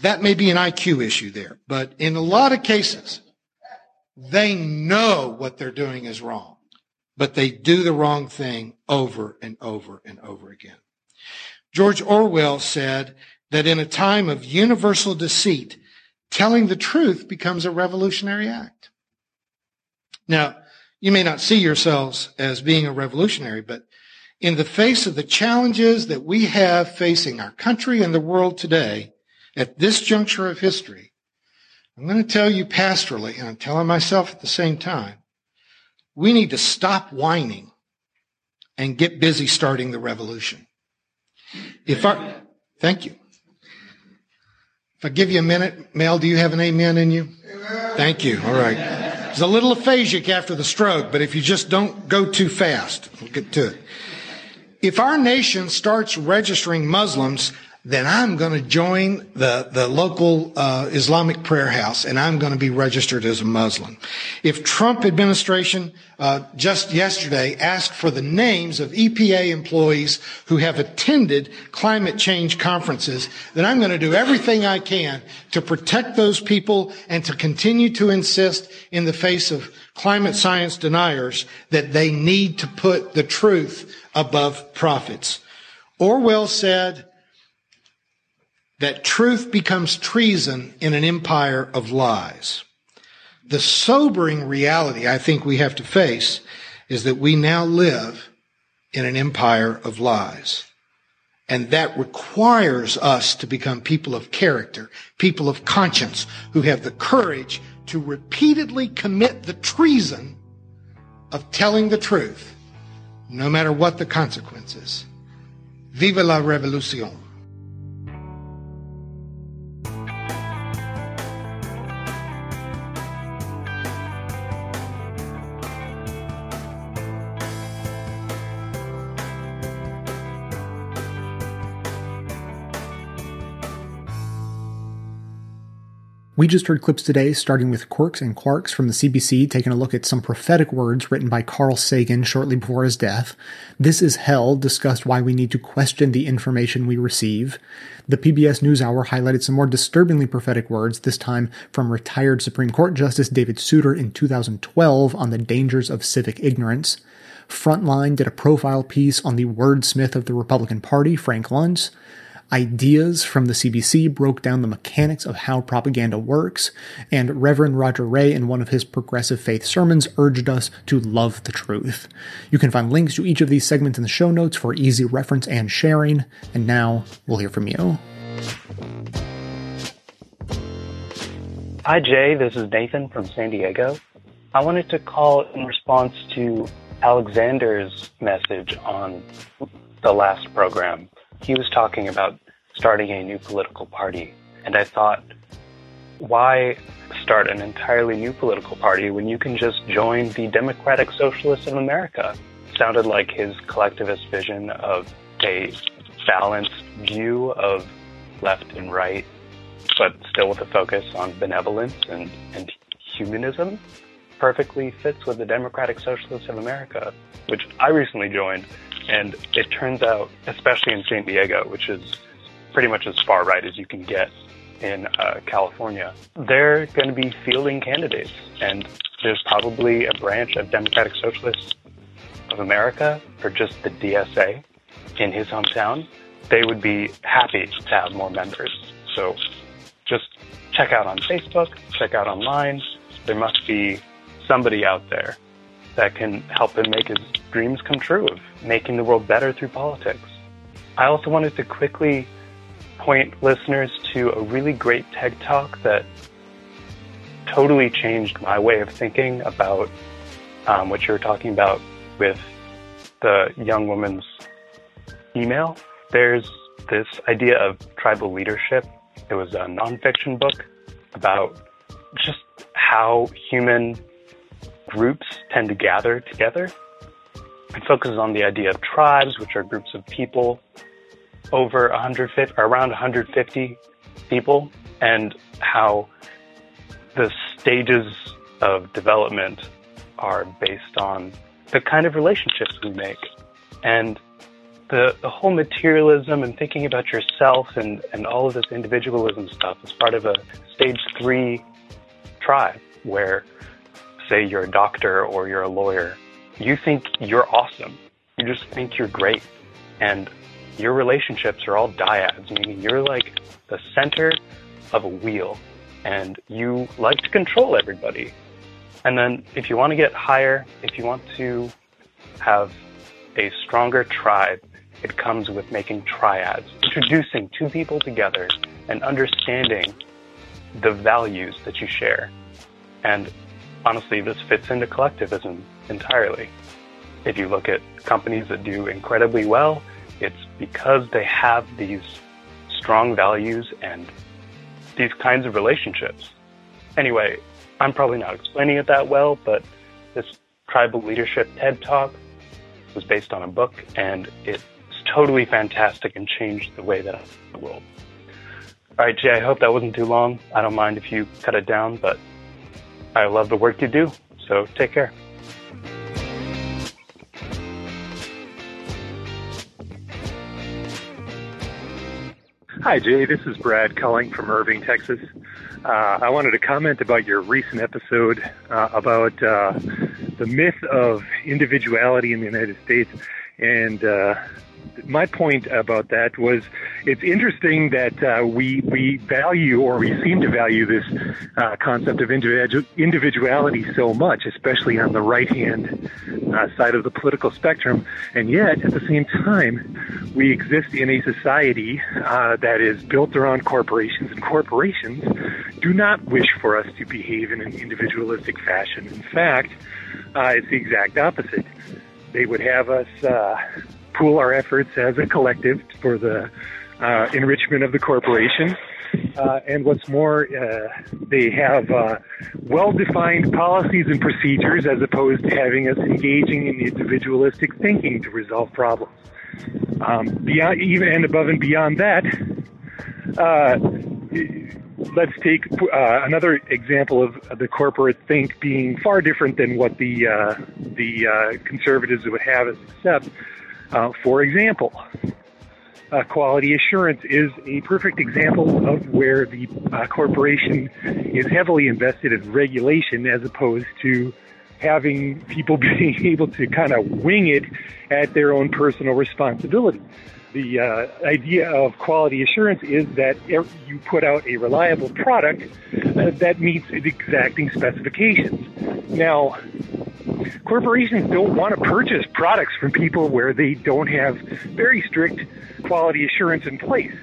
that may be an IQ issue there, but in a lot of cases, they know what they're doing is wrong, but they do the wrong thing over and over and over again. George Orwell said that in a time of universal deceit, telling the truth becomes a revolutionary act. Now, you may not see yourselves as being a revolutionary, but In the face of the challenges that we have facing our country and the world today, at this juncture of history, I'm going to tell you pastorally, and I'm telling myself at the same time, we need to stop whining and get busy starting the revolution. Thank you. If I give you a minute, Mel, do you have an amen in you? Amen. Thank you. All right. There's a little aphasic after the stroke, but if you just don't go too fast, we'll get to it. If our nation starts registering Muslims, then I'm going to join the local Islamic prayer house, and I'm going to be registered as a Muslim. If Trump administration just yesterday asked for the names of EPA employees who have attended climate change conferences, then I'm going to do everything I can to protect those people and to continue to insist in the face of climate science deniers that they need to put the truth above profits. Orwell said that truth becomes treason in an empire of lies. The sobering reality I think we have to face is that we now live in an empire of lies. And that requires us to become people of character, people of conscience, who have the courage to repeatedly commit the treason of telling the truth, no matter what the consequences. Viva la revolución. We just heard clips today, starting with Quirks and Quarks from the CBC, taking a look at some prophetic words written by Carl Sagan shortly before his death. This Is Hell discussed why we need to question the information we receive. The PBS NewsHour highlighted some more disturbingly prophetic words, this time from retired Supreme Court Justice David Souter in 2012 on the dangers of civic ignorance. Frontline did a profile piece on the wordsmith of the Republican Party, Frank Luntz. Ideas from the CBC broke down the mechanics of how propaganda works, and Reverend Roger Ray in one of his progressive faith sermons urged us to love the truth. You can find links to each of these segments in the show notes for easy reference and sharing, and now we'll hear from you. Hi Jay, this is Nathan from San Diego. I wanted to call in response to Alexander's message on the last program. He was talking about starting a new political party, and I thought, why start an entirely new political party when you can just join the Democratic Socialists of America? It sounded like his collectivist vision of a balanced view of left and right, but still with a focus on benevolence and humanism, perfectly fits with the Democratic Socialists of America, which I recently joined. And it turns out, especially in San Diego, which is pretty much as far right as you can get in California, they're going to be fielding candidates. And there's probably a branch of Democratic Socialists of America, or just the DSA, in his hometown. They would be happy to have more members. So just check out on Facebook, check out online. There must be somebody out there that can help him make his dreams come true of making the world better through politics. I also wanted to quickly point listeners to a really great TED Talk that totally changed my way of thinking about what you were talking about with the young woman's email. There's this idea of tribal leadership. It was a nonfiction book about just how human groups tend to gather together. It focuses on the idea of tribes, which are groups of people over 150, or around 150 people, and how the stages of development are based on the kind of relationships we make. And the whole materialism and thinking about yourself and all of this individualism stuff is part of a stage 3 tribe where, say, you're a doctor or you're a lawyer. You think you're awesome. You just think you're great. And your relationships are all dyads, meaning you're like the center of a wheel and you like to control everybody. And then if you want to get higher, if you want to have a stronger tribe, it comes with making triads, introducing two people together and understanding the values that you share. And honestly, this fits into collectivism entirely. If you look at companies that do incredibly well, it's because they have these strong values and these kinds of relationships. Anyway, I'm probably not explaining it that well, but this tribal leadership TED Talk was based on a book, and it's totally fantastic and changed the way that I see the world. All right, Jay, I hope that wasn't too long. I don't mind if you cut it down, but I love the work you do, so take care. Hi, Jay. This is Brad Culling from Irving, Texas. I wanted to comment about your recent episode about the myth of individuality in the United States. And my point about that was it's interesting that we value, or we seem to value, this concept of individuality so much, especially on the right-hand side of the political spectrum. And yet, at the same time, we exist in a society that is built around corporations, and corporations do not wish for us to behave in an individualistic fashion. In fact, it's the exact opposite. They would have us pool our efforts as a collective for the enrichment of the corporation. And what's more, they have well-defined policies and procedures as opposed to having us engaging in individualistic thinking to resolve problems. Beyond, even and above and beyond that, let's take another example of the corporate think being far different than what the conservatives would have us accept. For example, quality assurance is a perfect example of where the corporation is heavily invested in regulation as opposed to having people being able to kind of wing it at their own personal responsibility. The idea of quality assurance is that you put out a reliable product that meets exacting specifications. Now, corporations don't want to purchase products from people where they don't have very strict quality assurance in place.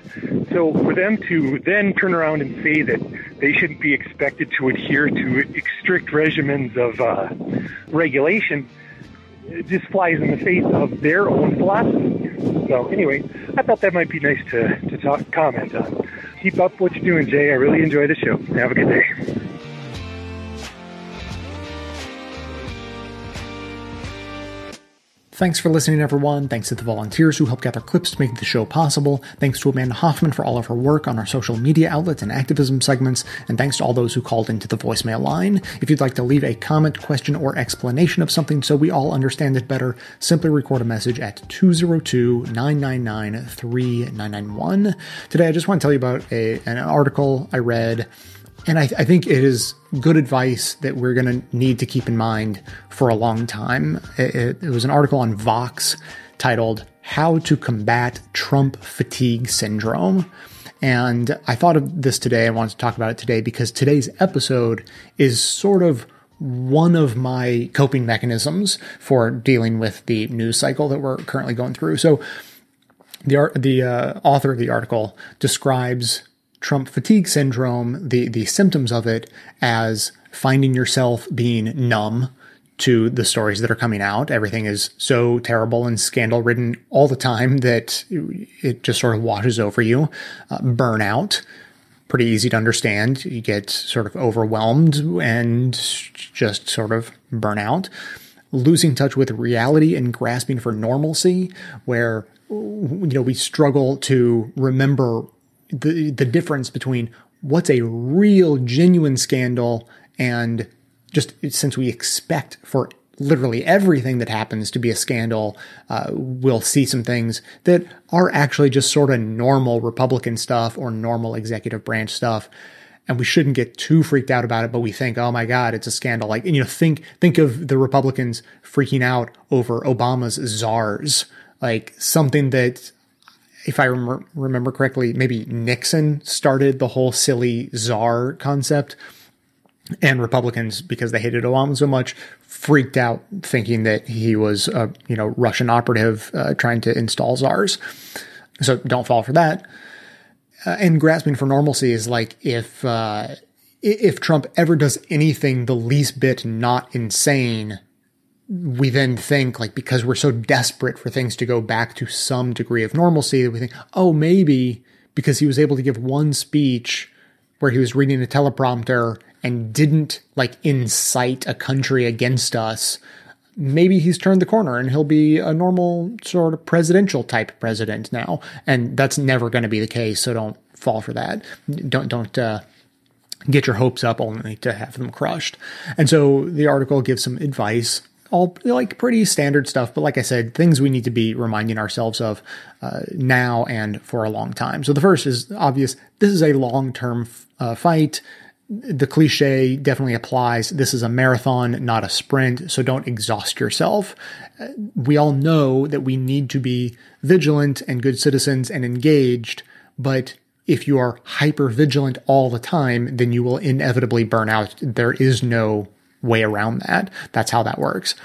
So for them to then turn around and say that they shouldn't be expected to adhere to strict regimens of regulation, it just flies in the face of their own philosophy. So anyway, I thought that might be nice to comment on. Keep up what you're doing, Jay. I really enjoy the show. Have a good day. Thanks for listening, everyone. Thanks to the volunteers who helped gather clips to make the show possible. Thanks to Amanda Hoffman for all of her work on our social media outlets and activism segments. And thanks to all those who called into the voicemail line. If you'd like to leave a comment, question, or explanation of something so we all understand it better, simply record a message at 202-999-3991. Today, I just want to tell you about an article I read, and I think it is good advice that we're going to need to keep in mind for a long time. It was an article on Vox titled How to Combat Trump Fatigue Syndrome. And I thought of this today. I wanted to talk about it today because today's episode is sort of one of my coping mechanisms for dealing with the news cycle that we're currently going through. So the author of the article describes Trump fatigue syndrome, the symptoms of it, as finding yourself being numb to the stories that are coming out. Everything is so terrible and scandal-ridden all the time that it just sort of washes over you. Burnout, pretty easy to understand. You get sort of overwhelmed and just sort of burn out. Losing touch with reality and grasping for normalcy, where we struggle to remember the difference between what's a real, genuine scandal and just, since we expect for literally everything that happens to be a scandal, we'll see some things that are actually just sort of normal Republican stuff or normal executive branch stuff. And we shouldn't get too freaked out about it, but we think, oh my God, it's a scandal. Like, think of the Republicans freaking out over Obama's czars, like something that, if I remember correctly, maybe Nixon started the whole silly czar concept. And Republicans, because they hated Obama so much, freaked out thinking that he was a Russian operative trying to install czars. So don't fall for that. And grasping for normalcy is like if Trump ever does anything the least bit not insane, we then think, like, because we're so desperate for things to go back to some degree of normalcy, that we think, oh, maybe because he was able to give one speech where he was reading a teleprompter and didn't, like, incite a country against us, maybe he's turned the corner and he'll be a normal sort of presidential type president now. And that's never going to be the case. So don't fall for that. Don't get your hopes up only to have them crushed. And so the article gives some advice, all like pretty standard stuff. But like I said, things we need to be reminding ourselves of now and for a long time. So the first is obvious. This is a long-term fight. The cliche definitely applies. This is a marathon, not a sprint, so don't exhaust yourself. We all know that we need to be vigilant and good citizens and engaged, but if you are hyper-vigilant all the time, then you will inevitably burn out. There is no way around that. That's how that works.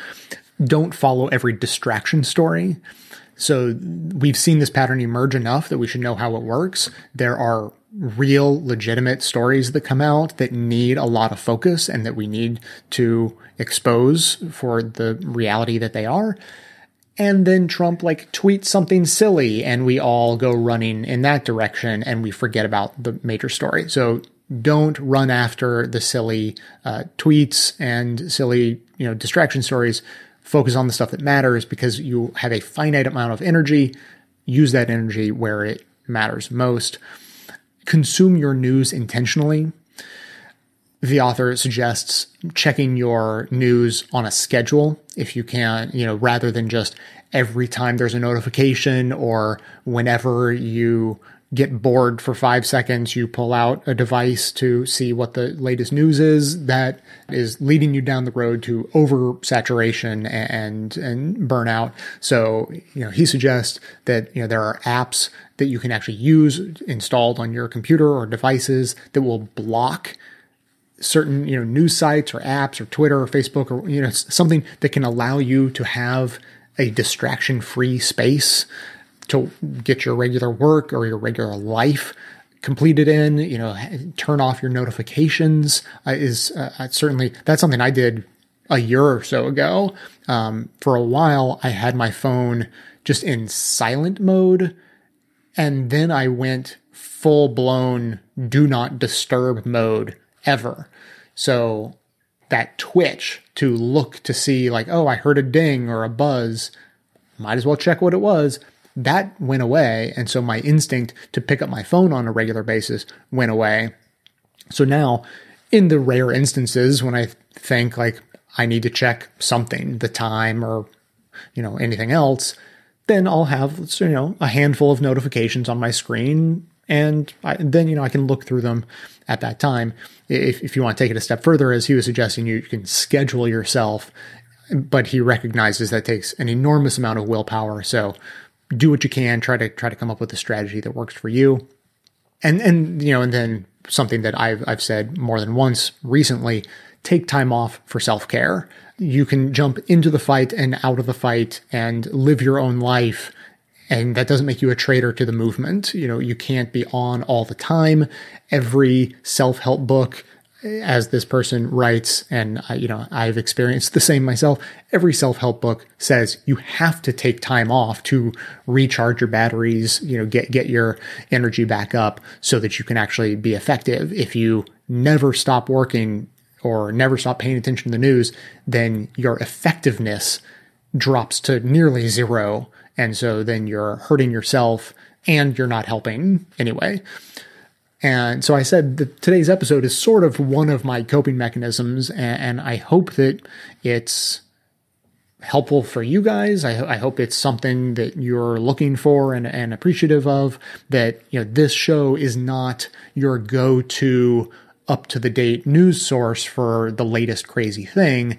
Don't follow every distraction story. So we've seen this pattern emerge enough that we should know how it works. There are real legitimate stories that come out that need a lot of focus and that we need to expose for the reality that they are. And then Trump tweets something silly and we all go running in that direction and we forget about the major story. So don't run after the silly tweets and silly, distraction stories. Focus on the stuff that matters, because you have a finite amount of energy. Use that energy where it matters most. Consume your news intentionally. The author suggests checking your news on a schedule if you can, rather than just every time there's a notification or whenever you get bored for 5 seconds, you pull out a device to see what the latest news is. That is leading you down the road to oversaturation and burnout. So, he suggests that, there are apps that you can actually use installed on your computer or devices that will block certain, news sites or apps or Twitter or Facebook or, something that can allow you to have a distraction-free space to get your regular work or your regular life completed in, turn off your notifications is certainly, that's something I did a year or so ago. For a while, I had my phone just in silent mode, and then I went full-blown do not disturb mode ever. So that twitch to look to see I heard a ding or a buzz, might as well check what it was. That went away. And so my instinct to pick up my phone on a regular basis went away. So now, in the rare instances when I think I need to check something, the time or, anything else, then I'll have, a handful of notifications on my screen. And then I can look through them at that time. If you want to take it a step further, as he was suggesting, you can schedule yourself, but he recognizes that takes an enormous amount of willpower. So do what you can, try to come up with a strategy that works for you. And then something that I've said more than once recently, take time off for self-care. You can jump into the fight and out of the fight and live your own life. And that doesn't make you a traitor to the movement. You can't be on all the time. Every self-help book, as this person writes, and I've experienced the same myself, every self-help book says you have to take time off to recharge your batteries, get your energy back up so that you can actually be effective. If you never stop working or never stop paying attention to the news, then your effectiveness drops to nearly zero. And so then you're hurting yourself and you're not helping anyway. And so I said that today's episode is sort of one of my coping mechanisms, and I hope that it's helpful for you guys. I hope it's something that you're looking for and appreciative of, that this show is not your go-to, up-to-the-date news source for the latest crazy thing.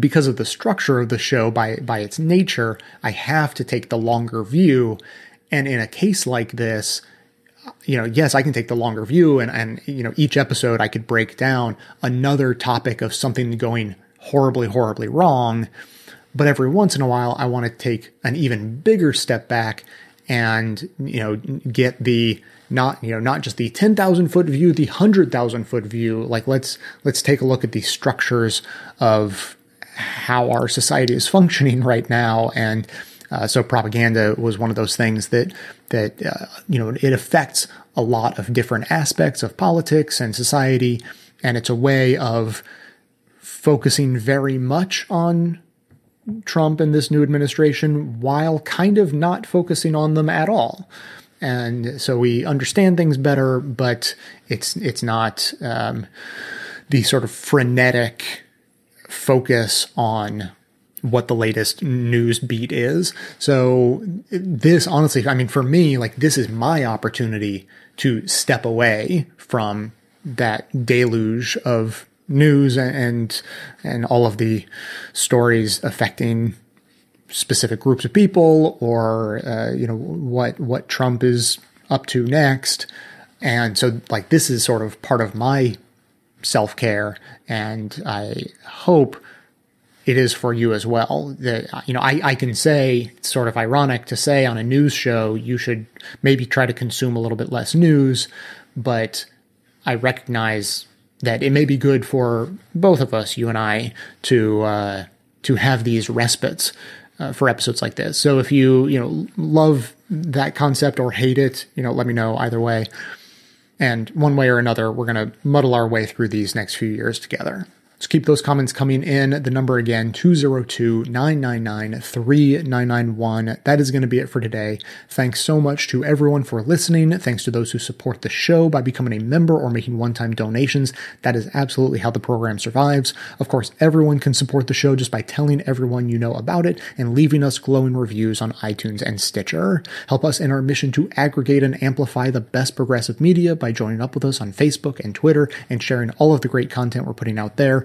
Because of the structure of the show, by its nature, I have to take the longer view. And in a case like this, you know, yes, I can take the longer view and, you know, each episode I could break down another topic of something going horribly, horribly wrong. But every once in a while, I want to take an even bigger step back and, you know, get the, not, you know, not just the 10,000 foot view, the 100,000 foot view. Like let's take a look at the structures of how our society is functioning right now. And so propaganda was one of those things that you know, it affects a lot of different aspects of politics and society, and it's a way of focusing very much on Trump and this new administration while kind of not focusing on them at all. And so we understand things better, but it's not the sort of frenetic focus on what the latest news beat is. So this, honestly, I mean, for me, like, this is my opportunity to step away from that deluge of news and all of the stories affecting specific groups of people, or you know, what Trump is up to next. And so, like, this is sort of part of my self-care, and I hope it is for you as well. That, you know, I can say, it's sort of ironic to say on a news show, you should maybe try to consume a little bit less news, but I recognize that it may be good for both of us, you and I, to have these respites for episodes like this. So if you know, love that concept or hate it, you know, let me know either way. And one way or another, we're going to muddle our way through these next few years together. So keep those comments coming in. The number again, 202-999-3991. That is going to be it for today. Thanks so much to everyone for listening. Thanks to those who support the show by becoming a member or making one-time donations. That is absolutely how the program survives. Of course, everyone can support the show just by telling everyone you know about it and leaving us glowing reviews on iTunes and Stitcher. Help us in our mission to aggregate and amplify the best progressive media by joining up with us on Facebook and Twitter and sharing all of the great content we're putting out there.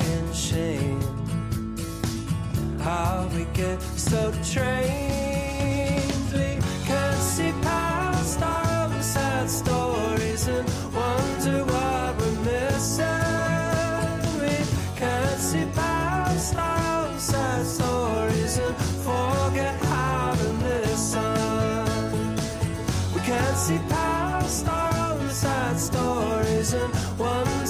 shame how we get so trained, we can't see past all the sad stories and wonder what we're missing. We can't see past all the sad stories and forget how to listen. We can't see past all the sad stories and wonder.